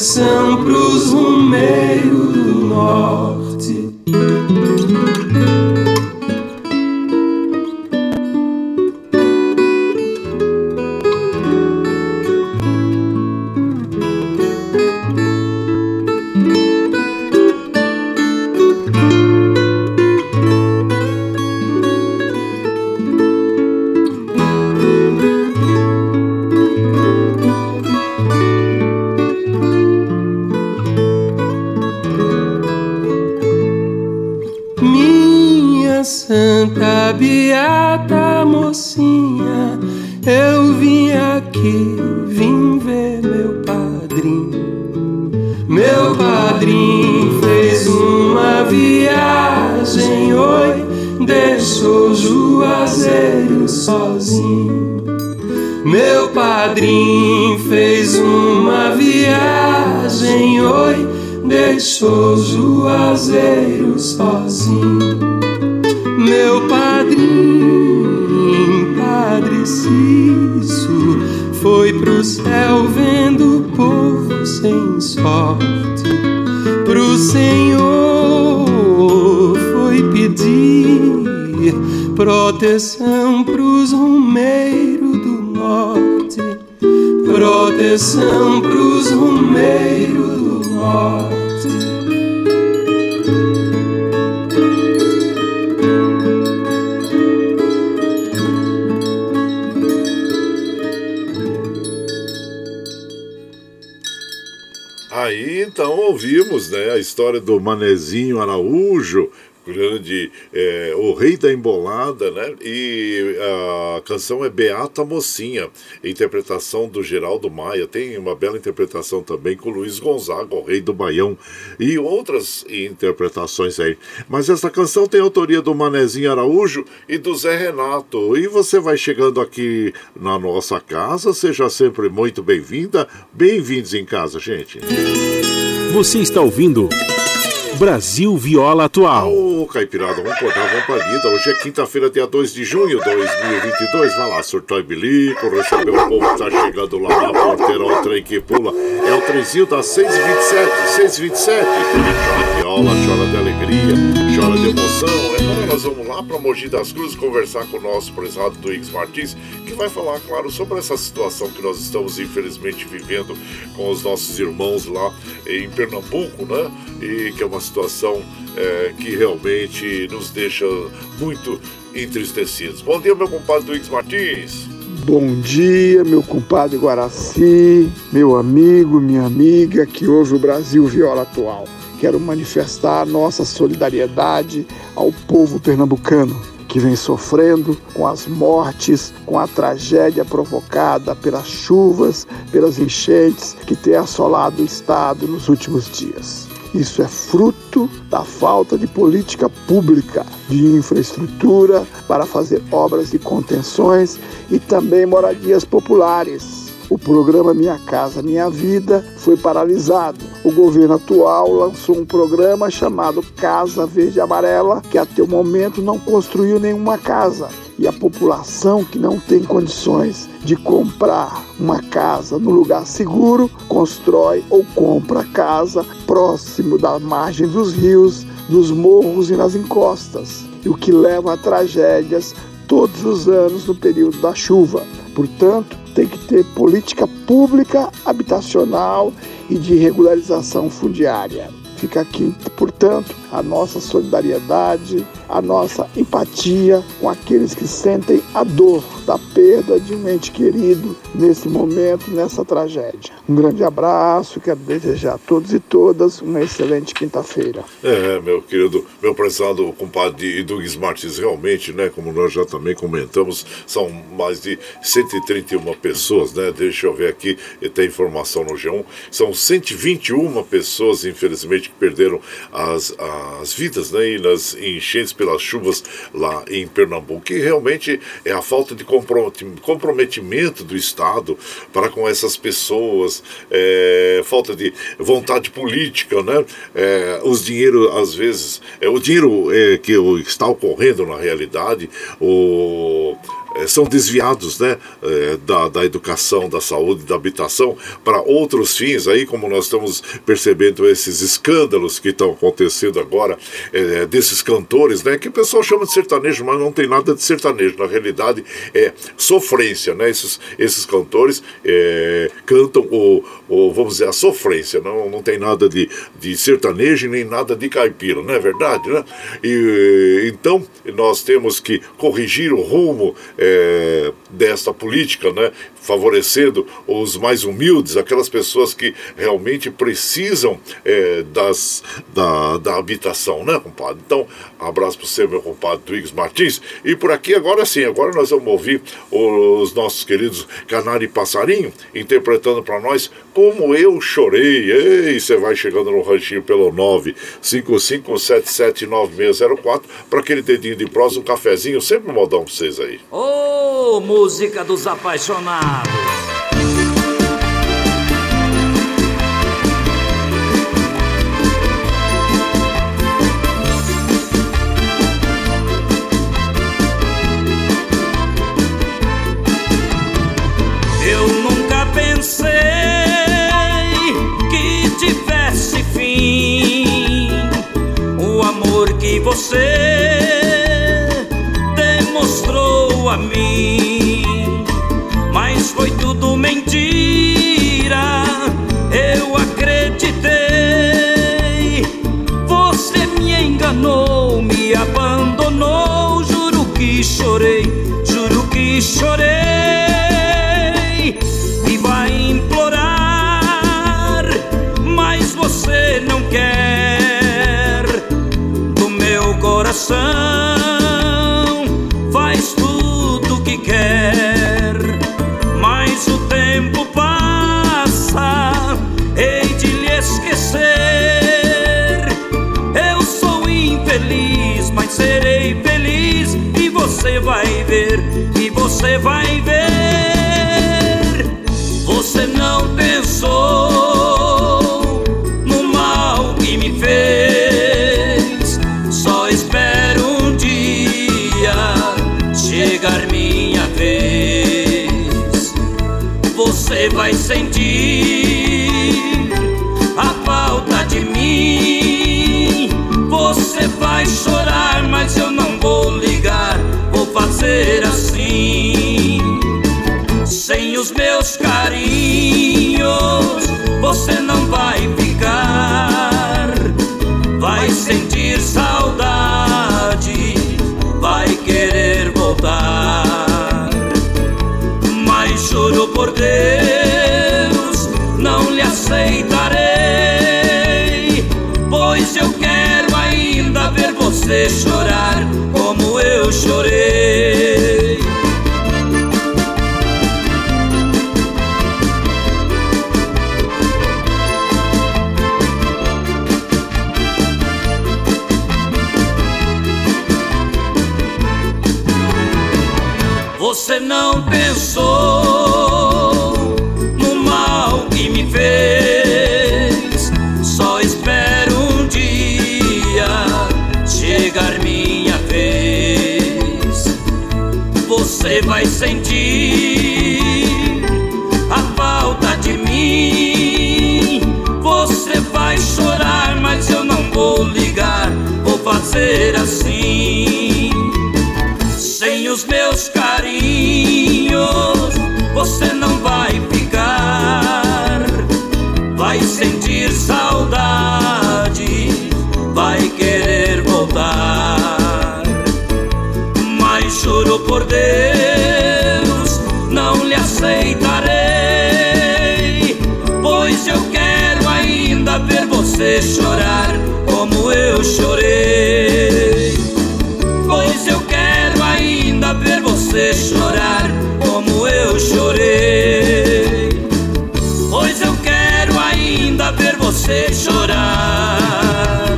Proteção pros rumeiros do norte. Santa Beata mocinha, eu vim aqui, vim ver meu padrinho. Meu padrinho fez uma viagem, oi, deixou Juazeiro sozinho. Meu padrinho fez uma viagem, oi, deixou Juazeiro sozinho. Meu padrinho, Padre Cício, foi pro céu vendo o povo sem sorte. Pro Senhor foi pedir proteção pros rumeiros do norte. Proteção pros rumeiros do norte. Então ouvimos, né, a história do Manezinho Araújo, grande, é, o rei da embolada, né? E a canção é Beata Mocinha, interpretação do Geraldo Maia. Tem uma bela interpretação também com o Luiz Gonzaga, o rei do Baião, e outras interpretações aí. Mas essa canção tem autoria do Manezinho Araújo e do Zé Renato. E você vai chegando aqui na nossa casa, seja sempre muito bem-vinda. Bem-vindos em casa, gente. Você está ouvindo Brasil Viola Atual. Ô, oh, Caipirada, vamos acordar, vamos pra vida. Hoje é quinta-feira, dia dois de junho de dois mil e vinte e dois. Vai lá, surtou e bilico, recebeu o povo que tá chegando lá na porteira. Ó, o trem que pula. É o trenzinho das seis e vinte e sete, seis e vinte e sete. Chora viola, chora de alegria, chora hora de emoção. Agora nós vamos lá para Mogi das Cruzes conversar com o nosso prezado Twix Martins, que vai falar, claro, sobre essa situação que nós estamos, infelizmente, vivendo com os nossos irmãos lá em Pernambuco, né? E que é uma situação é, que realmente nos deixa muito entristecidos. Bom dia, meu compadre Twix Martins. Bom dia, meu compadre Guaraci, meu amigo, minha amiga, que hoje o Brasil Viola Atual. Quero manifestar nossa solidariedade ao povo pernambucano, que vem sofrendo com as mortes, com a tragédia provocada pelas chuvas, pelas enchentes que tem assolado o estado nos últimos dias. Isso é fruto da falta de política pública, de infraestrutura para fazer obras de contenções e também moradias populares. O programa Minha Casa Minha Vida foi paralisado. O governo atual lançou um programa chamado Casa Verde Amarela, que até o momento não construiu nenhuma casa. E a população que não tem condições de comprar uma casa no lugar seguro, constrói ou compra casa próximo da margem dos rios, nos morros e nas encostas, o que leva a tragédias todos os anos no período da chuva. Portanto, tem que ter política pública, habitacional e de regularização fundiária. Fica aqui, portanto, a nossa solidariedade, a nossa empatia com aqueles que sentem a dor da perda de um ente querido nesse momento, nessa tragédia. Um grande abraço, quero desejar a todos e todas uma excelente quinta-feira. É, meu querido, meu prezado compadre Dugues Martins, realmente, né, como nós já também comentamos, são mais de cento e trinta e uma pessoas, né, deixa eu ver aqui, tem informação no G um, são cento e vinte e uma pessoas, infelizmente, perderam as, as vidas, né, e nas enchentes pelas chuvas lá em Pernambuco. E realmente é a falta de comprometimento do Estado para com essas pessoas, é, falta de vontade política, né, é, os dinheiro, às vezes, é, o dinheiro é, que está ocorrendo na realidade, o... são desviados, né, da, da educação, da saúde, da habitação para outros fins, aí como nós estamos percebendo esses escândalos que estão acontecendo agora, é, desses cantores, né, que o pessoal chama de sertanejo, mas não tem nada de sertanejo, na realidade é sofrência, né, esses, esses cantores é, cantam o, o, vamos dizer, a sofrência, não, não tem nada de, de sertanejo nem nada de caipira, não é verdade, né? E, então nós temos que corrigir o rumo É, desta política, né, favorecendo os mais humildes, aquelas pessoas que realmente precisam é, das, da, da habitação, né, compadre? Então, abraço para você, meu compadre Twix Martins. E por aqui agora sim, agora nós vamos ouvir os nossos queridos Canário e Passarinho interpretando para nós Como Eu Chorei. Ei, você vai chegando no ranchinho pelo nove cinco cinco sete sete nove seis zero quatro para aquele dedinho de prosa, um cafezinho, sempre um modão para vocês aí. Ô, oh, música dos apaixonados. Eu nunca pensei que tivesse fim o amor que você mostrou a mim, mas foi tudo mentira. Eu acreditei, você me enganou, me abandonou. Juro que chorei, juro que chorei. E vai implorar, mas você não quer. Do meu coração faz tudo o que quer, mas o tempo passa, hei de lhe esquecer. Eu sou infeliz, mas serei feliz, e você vai ver, e você vai ver. Você não pensou no mal que me fez, só espero um dia chegar minha vez. Você vai sentir a falta de mim. Você vai mais chorar, mas eu não vou ligar. Vou fazer assim, sem os meus carinhos você não vai ficar. Vai sentir saudade, vai querer voltar. Mas juro por Deus, não lhe aceitarei, pois eu quero ainda ver você chorar como eu chorei. Você não pensou no mal que me fez. Só espero um dia chegar minha vez. Você vai sentir a falta de mim. Você vai chorar, mas eu não vou ligar. Vou fazer assim, sem os meus carinhos você não vai ficar. Vai sentir saudade, vai querer voltar. Mas juro por Deus, não lhe aceitarei, pois eu quero ainda ver você chorar como eu chorei. Pois eu quero ainda ver você chorar como eu chorei. Pois eu quero ainda ver você chorar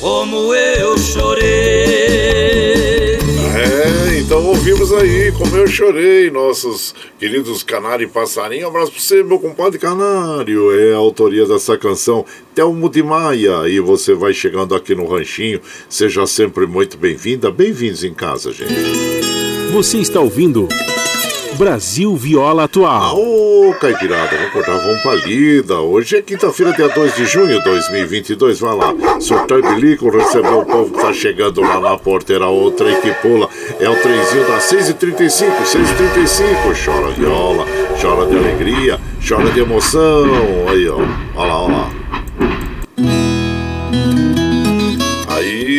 como eu chorei. É, então ouvimos aí Como Eu Chorei, nossos queridos Canário e Passarinho. Um abraço pra você, meu compadre Canário. É a autoria dessa canção, Thelmo de Maia. E você vai chegando aqui no Ranchinho, seja sempre muito bem-vinda. Bem-vindos em casa, gente. Você está ouvindo Brasil Viola Atual. Ô, ah, Caipirada, vamos cortar a palida. Hoje é quinta-feira, dia dois de junho de dois mil e vinte e dois. Vai lá, sorteio e bilico, recebeu o povo que tá chegando lá na porteira. Outra e que pula, é o trenzinho das seis e trinta e cinco. Chora viola, chora de alegria, chora de emoção. Aí, ó, olha lá, olha lá.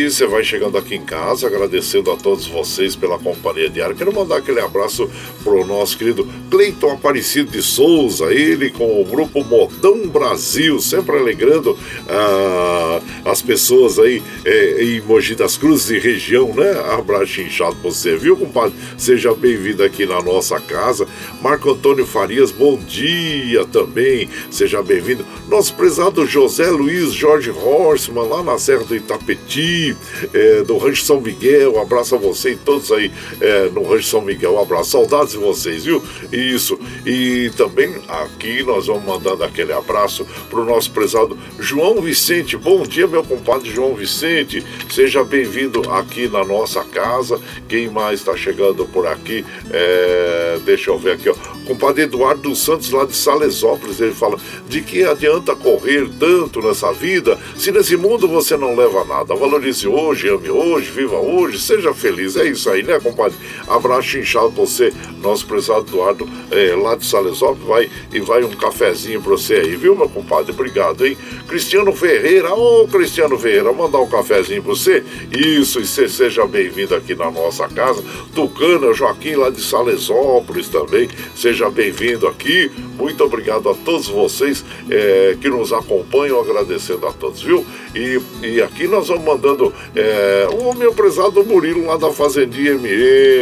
Você vai chegando aqui em casa, agradecendo a todos vocês pela companhia diária. Quero mandar aquele abraço pro nosso querido Cleiton Aparecido de Souza, ele com o grupo Modão Brasil, sempre alegrando ah, as pessoas aí eh, em Mogi das Cruzes e região, né? Abraço inchado pra você, viu, compadre? Seja bem-vindo aqui na nossa casa. Marco Antônio Farias, bom dia também, seja bem-vindo. Nosso prezado José Luiz Jorge Horstmann, lá na Serra do Itapetí, É, do Rancho São Miguel, um abraço a você e todos aí é, no Rancho São Miguel, um abraço, saudades de vocês, viu? Isso, e também aqui nós vamos mandando aquele abraço pro nosso prezado João Vicente. Bom dia, meu compadre João Vicente, seja bem-vindo aqui na nossa casa. Quem mais tá chegando por aqui? É, deixa eu ver aqui, ó, compadre Eduardo dos Santos, lá de Salesópolis, ele fala: de que adianta correr tanto nessa vida, se nesse mundo você não leva nada? Valorize hoje, ame hoje, viva hoje, seja feliz. É isso aí, né, compadre? Abraço inchado pra você, nosso prezado Eduardo, é, lá de Salesópolis. Vai e vai um cafezinho pra você aí, viu, meu compadre? Obrigado, hein? Cristiano Ferreira, ô, Cristiano Ferreira, mandar um cafezinho pra você. Isso, e você seja bem-vindo aqui na nossa casa. Tucana Joaquim, lá de Salesópolis também, seja bem-vindo aqui. Muito obrigado a todos vocês é, que nos acompanham, agradecendo a todos, viu? E, e aqui nós vamos mandando É, o meu prezado Murilo, lá da Fazendinha M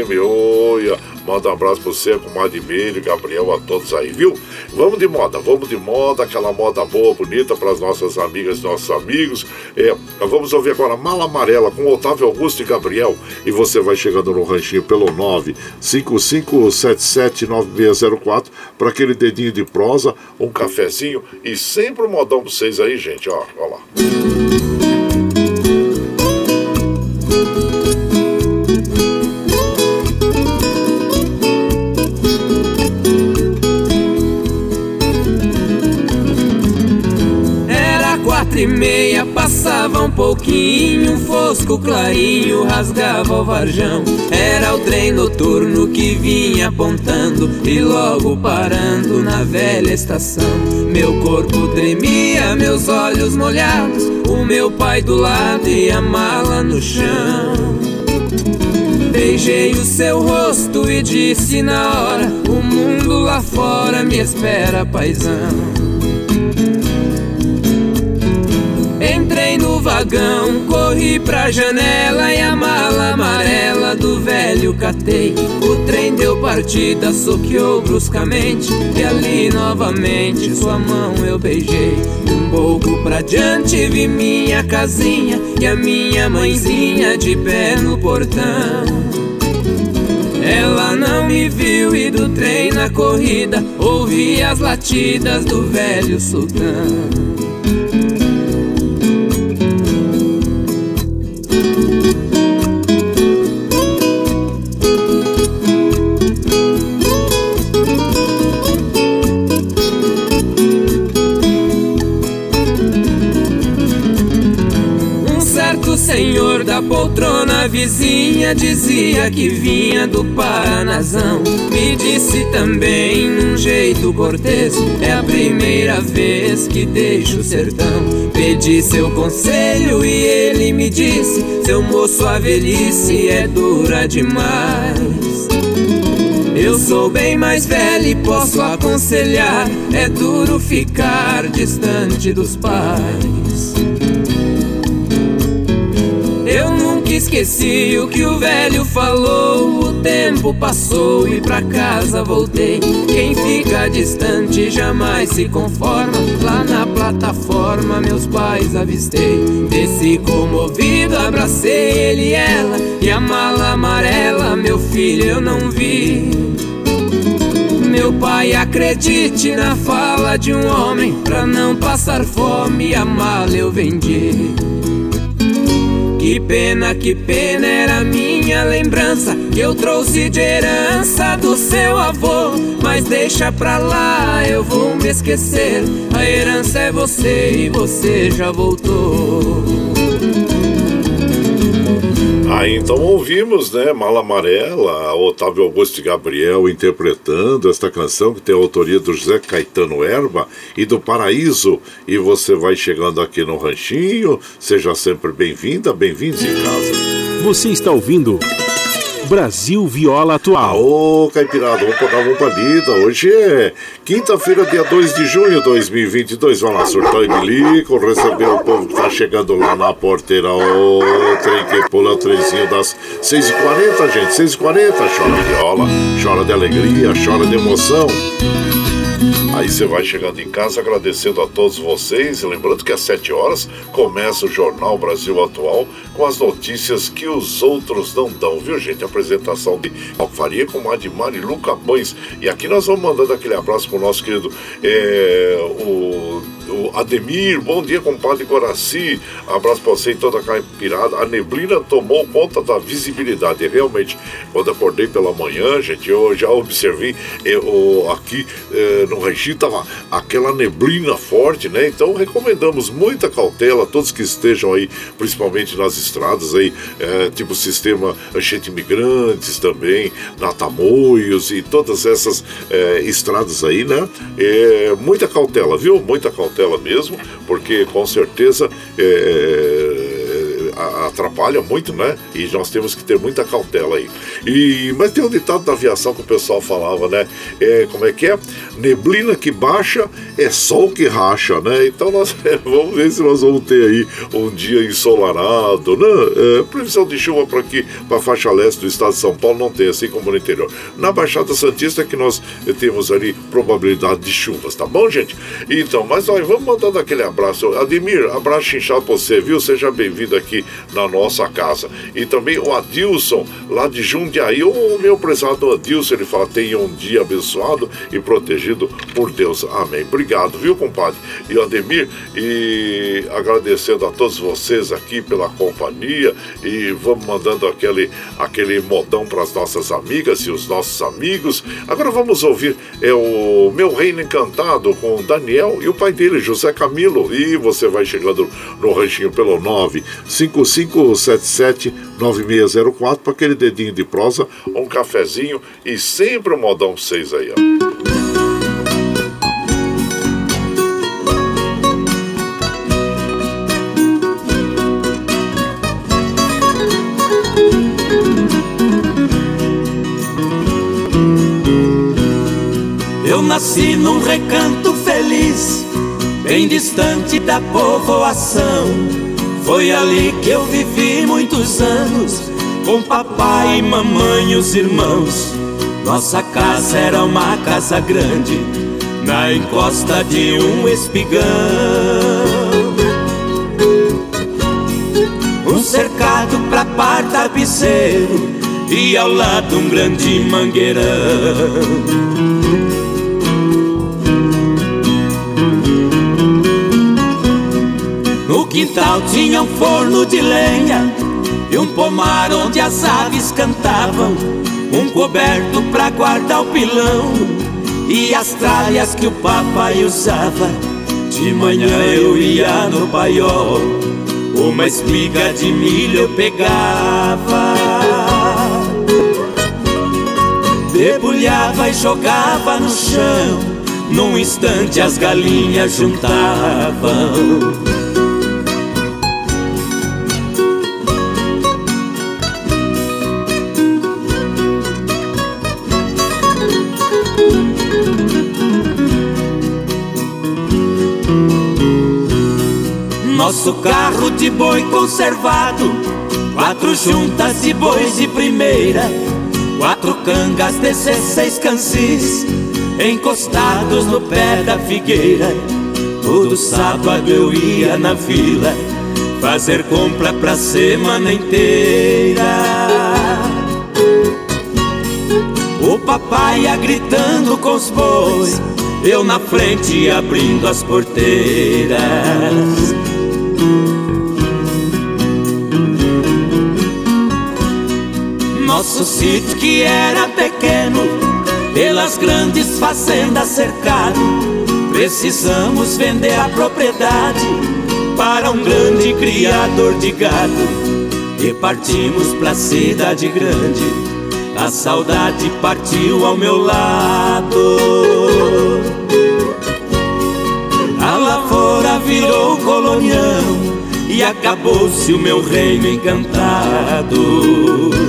M, olha, manda um abraço pra você, com o Madimir, Gabriel, a todos aí, viu? Vamos de moda, vamos de moda, aquela moda boa, bonita, pras nossas amigas e nossos amigos. É, vamos ouvir agora Mala Amarela com Otávio Augusto e Gabriel. E você vai chegando no ranchinho pelo nove cinco cinco sete sete nove seis zero quatro para aquele dedinho de prosa, um cafezinho e sempre um modão pra vocês aí, gente, ó, ó lá. Passavam pouquinho, fosco, clarinho, rasgava o varjão. Era o trem noturno que vinha apontando e logo parando na velha estação. Meu corpo tremia, meus olhos molhados, o meu pai do lado e a mala no chão. Beijei o seu rosto e disse na hora: o mundo lá fora me espera, paizão. Entrei no vagão, corri pra janela e a mala amarela do velho catei. O trem deu partida, soqueou bruscamente e ali novamente sua mão eu beijei. Um pouco pra diante vi minha casinha e a minha mãezinha de pé no portão. Ela não me viu e do trem na corrida ouvi as latidas do velho sultão. Senhor da poltrona vizinha dizia que vinha do Paranazão. Me disse também num jeito cortês: é a primeira vez que deixo o sertão. Pedi seu conselho e ele me disse: seu moço, a velhice é dura demais. Eu sou bem mais velho e posso aconselhar: é duro ficar distante dos pais. Eu nunca esqueci o que o velho falou. O tempo passou e pra casa voltei. Quem fica distante jamais se conforma. Lá na plataforma meus pais avistei. Desci comovido, abracei ele e ela, e a mala amarela, meu filho, eu não vi. Meu pai, acredite na fala de um homem, pra não passar fome a mala eu vendi. Que pena, que pena, era minha lembrança que eu trouxe de herança do seu avô. Mas deixa pra lá, eu vou me esquecer. A herança é você e você já voltou. Aí então ouvimos, né, Mala Amarela, Otávio Augusto e Gabriel interpretando esta canção que tem a autoria do José Caetano Erba e do Paraíso. E você vai chegando aqui no Ranchinho, seja sempre bem-vinda, bem-vindos em casa. Você está ouvindo Brasil Viola Atual. Ô, Caipirada, vamos dar uma palida. Hoje é quinta-feira, dia dois de junho de dois mil e vinte e dois. Vamos lá, surtar e bilico, receber o povo que tá chegando lá na porteira. Ô, trem que pula, trezinho das seis e quarenta, gente, seis e quarenta. Chora viola, chora de alegria, chora de emoção. Aí você vai chegando em casa, agradecendo a todos vocês. E lembrando que às sete horas começa o Jornal Brasil Atual com as notícias que os outros não dão, viu, gente? A apresentação de Alfaria com a de Marilu Capães. E aqui nós vamos mandando aquele abraço pro nosso querido é, o, o Ademir. Bom dia, compadre Guaraci. Abraço pra você e toda a Caipirada. A neblina tomou conta da visibilidade. E realmente, quando acordei pela manhã, gente, eu já observei eu, aqui é, no Ranchinho estava aquela neblina forte, né? Então recomendamos muita cautela a todos que estejam aí, principalmente nas estradas aí, é, tipo o sistema Anchieta Imigrantes também, na Tamoios e todas essas é, estradas aí, né? É, muita cautela, viu? Muita cautela mesmo, porque com certeza é, atrapalha muito, né? E nós temos que ter muita cautela aí. E, mas tem um ditado da aviação que o pessoal falava, né? É, como é que é? Neblina que baixa é sol que racha, né? Então nós é, vamos ver se nós vamos ter aí um dia ensolarado, né? É, previsão de chuva para aqui, para a faixa leste do estado de São Paulo não tem, assim como no interior. Na Baixada Santista é que nós temos ali probabilidade de chuvas, tá bom, gente? Então, mas nós vamos mandando aquele abraço. Ademir, abraço inchado para você, viu? Seja bem-vindo aqui na nossa casa. E também o Adilson, lá de Jundiaí. O meu prezado Adilson, ele fala: tenha um dia abençoado e protegido por Deus. Amém. Obrigado, viu, compadre? E o Ademir, e agradecendo a todos vocês aqui pela companhia. E vamos mandando aquele, aquele modão para as nossas amigas e os nossos amigos. Agora vamos ouvir é, o Meu Reino Encantado com o Daniel e o pai dele, José Camilo. E você vai chegando no ranchinho pelo nove cinco cinco sete sete nove seis zero quatro para aquele dedinho de prosa, um cafezinho e sempre um modão seis aí, ó. Eu nasci num recanto feliz, bem distante da povoação. Foi ali que eu vivi muitos anos, com papai, mamãe e os irmãos. Nossa casa era uma casa grande, na encosta de um espigão. Um cercado pra par tapeceiro, e ao lado um grande mangueirão. No quintal tinha um forno de lenha e um pomar onde as aves cantavam, um coberto pra guardar o pilão e as tralhas que o papai usava. De manhã eu ia no paiol, uma espiga de milho eu pegava, debulhava e jogava no chão. Num instante as galinhas juntavam. Nosso carro de boi conservado, quatro juntas de bois de primeira, quatro cangas, dezesseis cansis, encostados no pé da figueira. Todo sábado eu ia na vila, fazer compra pra semana inteira. O papai ia gritando com os bois, eu na frente abrindo as porteiras. Nosso sítio que era pequeno, pelas grandes fazendas cercado, precisamos vender a propriedade para um grande criador de gado. E partimos pra cidade grande, a saudade partiu ao meu lado. A lavoura virou colonião e acabou-se o meu reino encantado.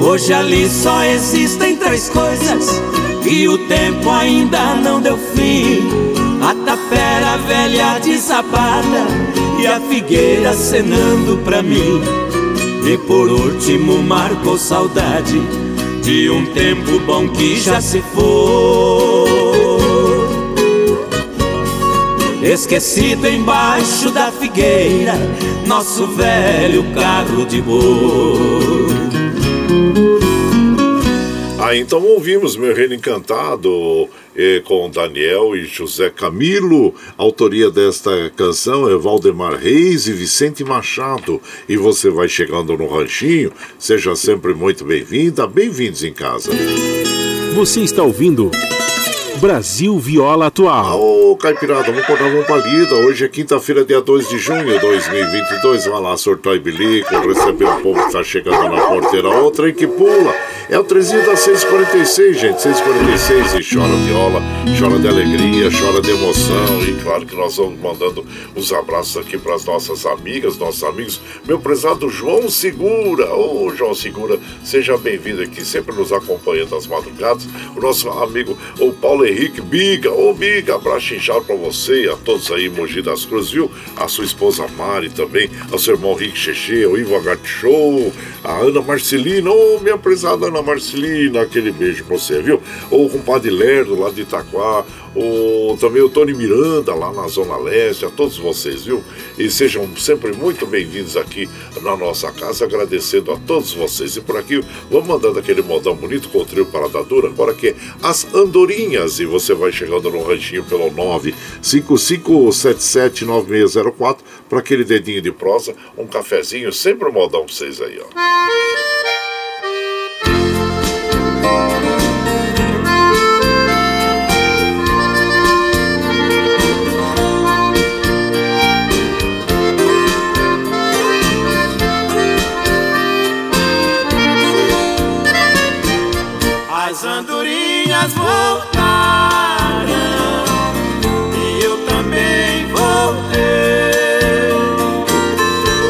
Hoje ali só existem três coisas e o tempo ainda não deu fim: a tapera velha desabada e a figueira acenando pra mim. E por último marcou saudade de um tempo bom que já se foi, esquecido embaixo da figueira, nosso velho carro de boi. Ah, então ouvimos Meu Reino Encantado eh, com Daniel e José Camilo. A autoria desta canção é Valdemar Reis e Vicente Machado. E você vai chegando no ranchinho, seja sempre muito bem-vinda, bem-vindos em casa. Você está ouvindo Brasil Viola Atual. Ô, oh, Caipirada, vamos cortar uma palida. Hoje é quinta-feira, dia dois de junho de dois mil e vinte e dois. Vai lá, surtou e bilico, recebeu o povo que tá chegando na porteira. Outra e que pula. É o trezinho da seis quarenta e seis, gente. seis e quarenta e seis, e chora viola, chora de alegria, chora de emoção. E claro que nós vamos mandando os abraços aqui para as nossas amigas, nossos amigos. Meu prezado João Segura. Ô, oh, João Segura, seja bem-vindo aqui, sempre nos acompanhando às madrugadas. O nosso amigo, o Paulo Henrique Biga. Ô, oh, Biga, abraço inchado para você e a todos aí em Mogi das Cruzes, viu? A sua esposa Mari também, ao seu irmão Rick Xexê, o Ivo Agachou, a Ana Marcelina. Ô, oh, minha prezada Ana Marcelina, aquele beijo pra você, viu? Ou o compadre Lerdo, lá de Itaquá, ou também o Tony Miranda, lá na Zona Leste, a todos vocês, viu? E sejam sempre muito bem-vindos aqui na nossa casa, agradecendo a todos vocês. E por aqui, vamos mandando aquele modão bonito com o trio Parada Dura, agora que é As Andorinhas, e você vai chegando no ranchinho pelo nove cinco cinco sete sete nove seis zero quatro, para aquele dedinho de prosa, um cafezinho, sempre um modão pra vocês aí, ó. As andorinhas voltaram e eu também voltei,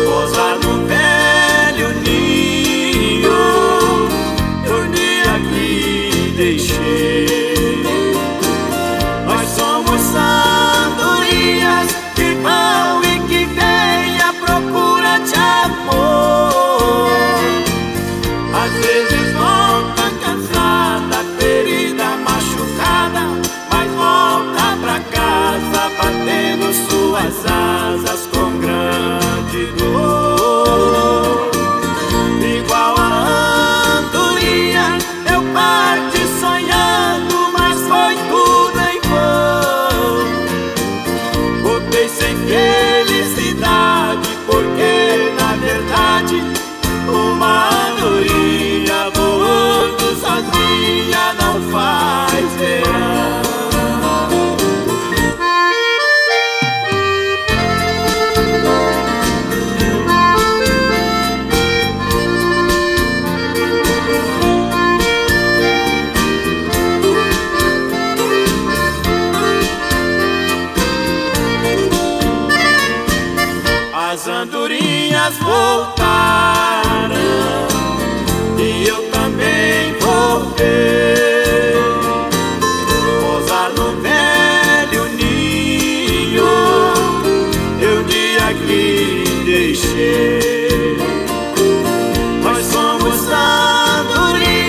pousar no velho ninho, dormir aqui deixei. Nós somos andorinhas que vão e que vêm à procura de amor. Às vezes volta cansada, ferida, machucada, mas volta pra casa batendo suas asas com grande dor. Igual a andorinha, eu parti sonhando, mas foi tudo em vão. Voltei sem felicidade, porque na verdade uma andorinha voando sozinha não faz verão. As andorinhas voltaram e eu também voltei, pousar no velho ninho, eu de aqui deixei. Nós somos andorinhas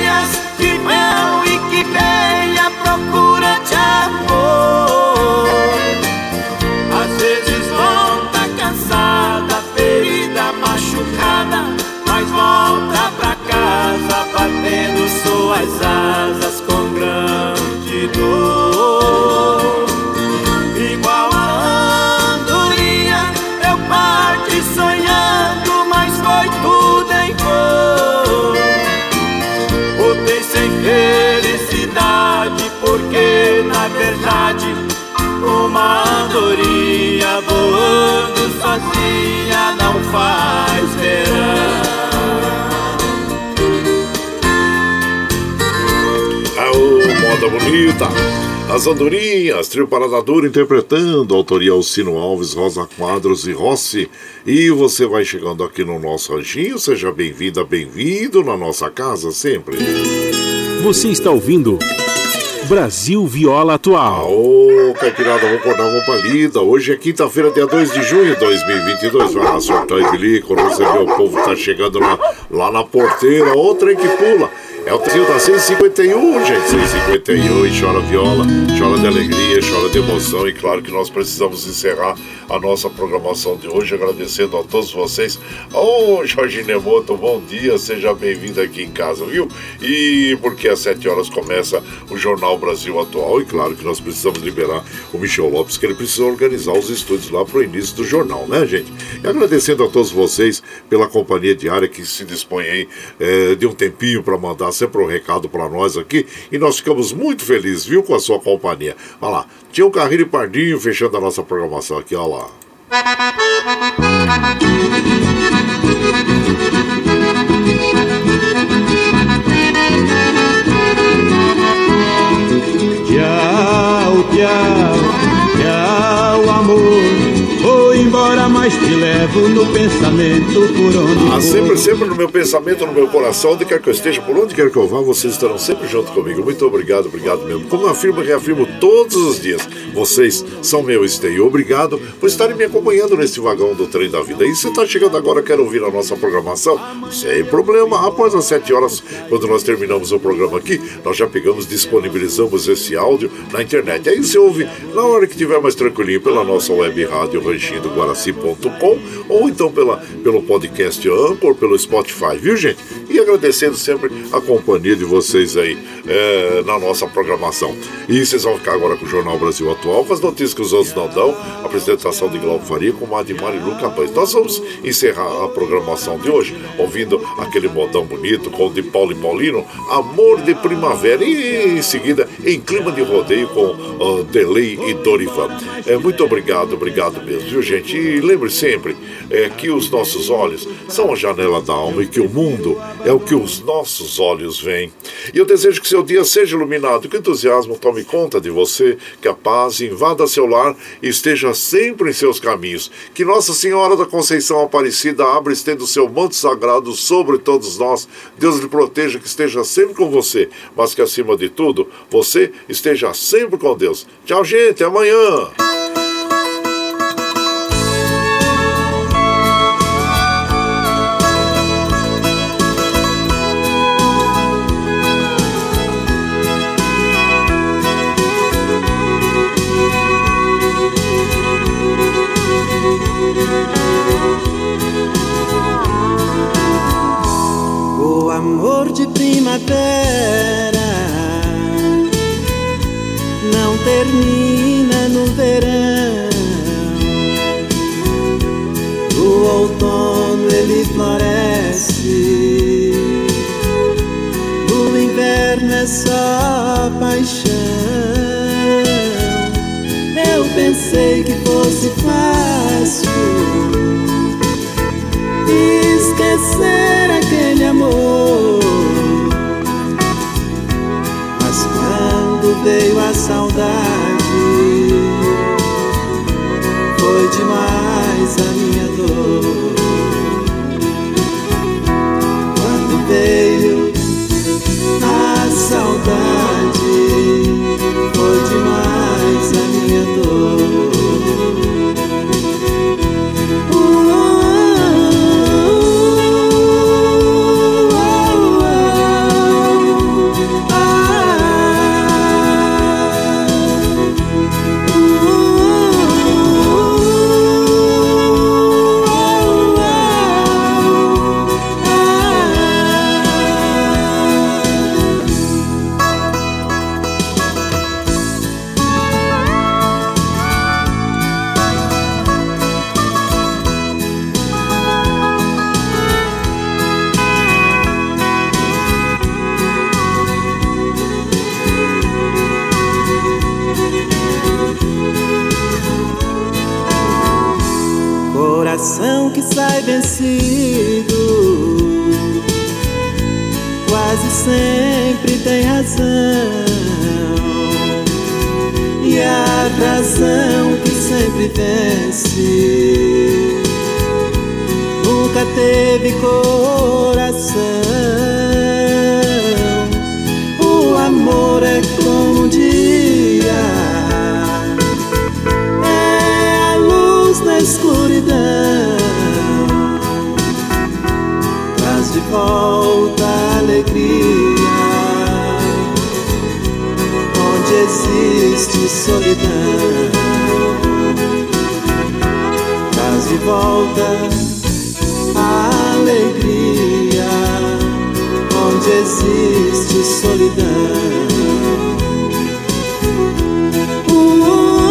que vão e que vêm à procura de amor. Às vezes volta cansada, ferida, machucada, mas volta pra casa batendo suas asas com grande dor. Igual a andorinha, eu parti sonhando, mas foi tudo em vão. Voltei sem felicidade, porque na verdade uma andorinha voando sozinha não faz verão. Moda bonita, as andorinhas, trio Parada Dura interpretando, autoria Alcino Alves, Rosa Quadros e Rossi. E você vai chegando aqui no nosso ranchinho, seja bem-vinda, bem-vindo na nossa casa sempre. Você está ouvindo Brasil Viola Atual. Ô, caipirada, vou acordar uma palida. Hoje é quinta-feira, dia dois de junho de dois mil e vinte e dois. Vai lá, surtou e bilico, você vê, o povo tá chegando lá, lá na porteira, outra que pula. É o trio da seis cinquenta e um, gente, seis cinquenta e um, e chora viola, chora de alegria, chora de emoção. E claro que nós precisamos encerrar a nossa programação de hoje, agradecendo a todos vocês. Ô, oh, Jorge Nemoto, bom dia, seja bem-vindo aqui em casa, viu? E porque às sete horas começa o Jornal Brasil Atual, e claro que nós precisamos liberar o Michel Lopes, que ele precisa organizar os estúdios lá para o início do jornal, né, gente? E agradecendo a todos vocês pela companhia diária que se dispõe aí é, de um tempinho para mandar sempre um recado pra nós aqui, e nós ficamos muito felizes, viu, com a sua companhia. Olha lá, tinha um Carreiro e Pardinho fechando a nossa programação aqui, olha lá. mas te levo no pensamento por onde ah, sempre, sempre no meu pensamento, no meu coração, onde quer que eu esteja, por onde quer que eu vá, vocês estarão sempre junto comigo. Muito obrigado, obrigado mesmo. Como eu afirmo, reafirmo todos os dias, vocês são meu esteio. Obrigado por estarem me acompanhando neste vagão do trem da vida. E se está chegando agora, quer ouvir a nossa programação? Sem problema, após as sete horas, quando nós terminamos o programa aqui, nós já pegamos, disponibilizamos esse áudio na internet. Aí você ouve na hora que tiver mais tranquilinho pela nossa web rádio ranchinho do guaraci ponto com ou então pela, pelo podcast Anchor, pelo Spotify, viu gente? E agradecendo sempre a companhia de vocês aí é, na nossa programação. E vocês vão ficar agora com o Jornal Brasil Atual, com as notícias que os outros não dão, a apresentação de Glauco Faria com a de Marilu Capães. Nós vamos encerrar a programação de hoje ouvindo aquele modão bonito com o de Paulo e Paulino, Amor de Primavera, e em seguida em clima de rodeio com uh, Delay e Dorivan. É, muito obrigado, obrigado mesmo, viu gente? E lembre sempre é, que os nossos olhos são a janela da alma e que o mundo é o que os nossos olhos veem. E eu desejo que seu dia seja iluminado, que o entusiasmo tome conta de você, que a paz invada seu lar e esteja sempre em seus caminhos. Que Nossa Senhora da Conceição Aparecida abra e estenda o seu manto sagrado sobre todos nós. Deus lhe proteja, que esteja sempre com você, mas que acima de tudo, você esteja sempre com Deus. Tchau, gente, amanhã! O amor de primavera não termina no verão. O outono ele floresce, o inverno é só paixão. Eu pensei que fosse fácil esquecer aquele amor, mas quando veio a saudade, foi demais a minha dor. Quando veio a saudade, foi demais a minha dor. Uh-oh. Coração que sai vencido quase sempre tem razão, e a razão que sempre vence nunca teve coração. O amor é como um dia, escuridão traz de volta a alegria onde existe solidão, traz de volta a alegria onde existe solidão. uh-uh.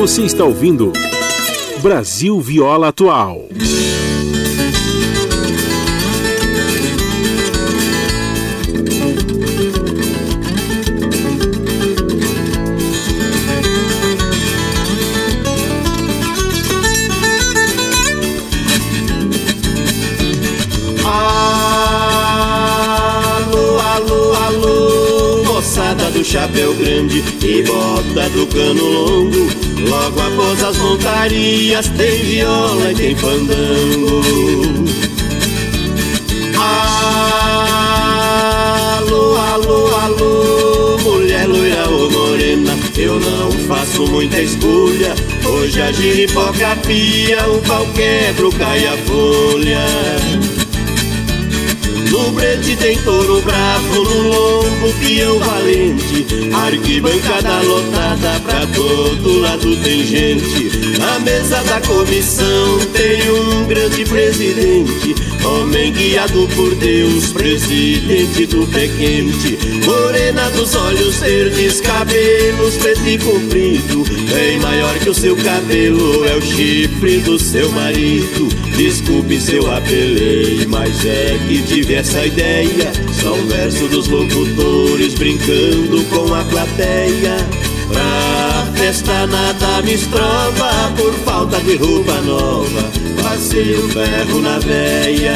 Você está ouvindo Brasil Viola Atual. chapéu grande e bota do cano longo. Logo após as montarias tem viola e tem fandango. Alô, alô, alô, mulher loira ou morena, eu não faço muita escolha. Hoje a giripoca pia, o pau quebra, cai a folha. No brete tem touro bravo, no lombo peão valente, arquibancada lotada, pra todo lado tem gente. Na mesa da comissão tem um grande presidente, homem guiado por Deus, presidente do pé quente. Morena dos olhos verdes, cabelos preto e comprido, bem maior que o seu cabelo, é o chifre do seu marido. Desculpe se eu apelei, mas é que tive essa ideia, só um verso dos locutores brincando com a plateia. Pra festa nada me estropa, por falta de roupa nova, passei o ferro na veia.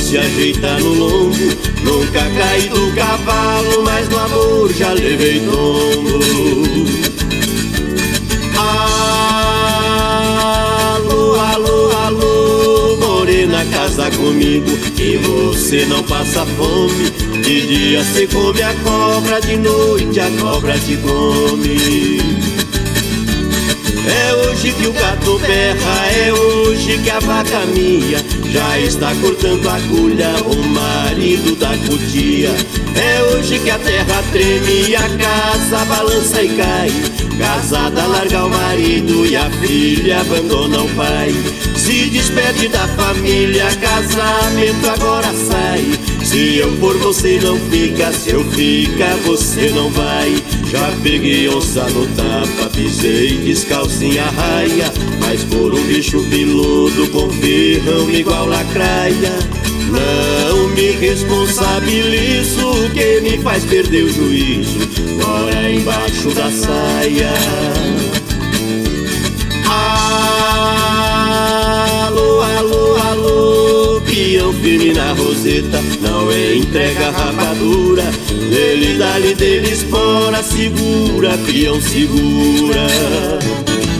Se ajeita no lombo, nunca caí do cavalo, mas no amor já levei tombo. Alô, alô, alô, morena, casa comigo, que você não passa fome. De dia se come a cobra, de noite a cobra te come. É hoje que o gato berra, é hoje que a vaca mia, já está cortando a agulha o marido da cutia. É hoje que a terra treme, a casa balança e cai, casada larga o marido e a filha abandona o pai. Se despede da família, casamento agora sai. Se eu for você não fica, se eu ficar você não vai. Já peguei onça no tapa, pisei descalço em arraia, mas por um bicho piludo com ferrão igual lacraia. Não me responsabilizo, o que me faz perder o juízo, mora embaixo da saia. Alô, alô, alô, peão firme na roseta, não entrega a rapadura, dele dá-lhe, dele espora, segura, peão segura.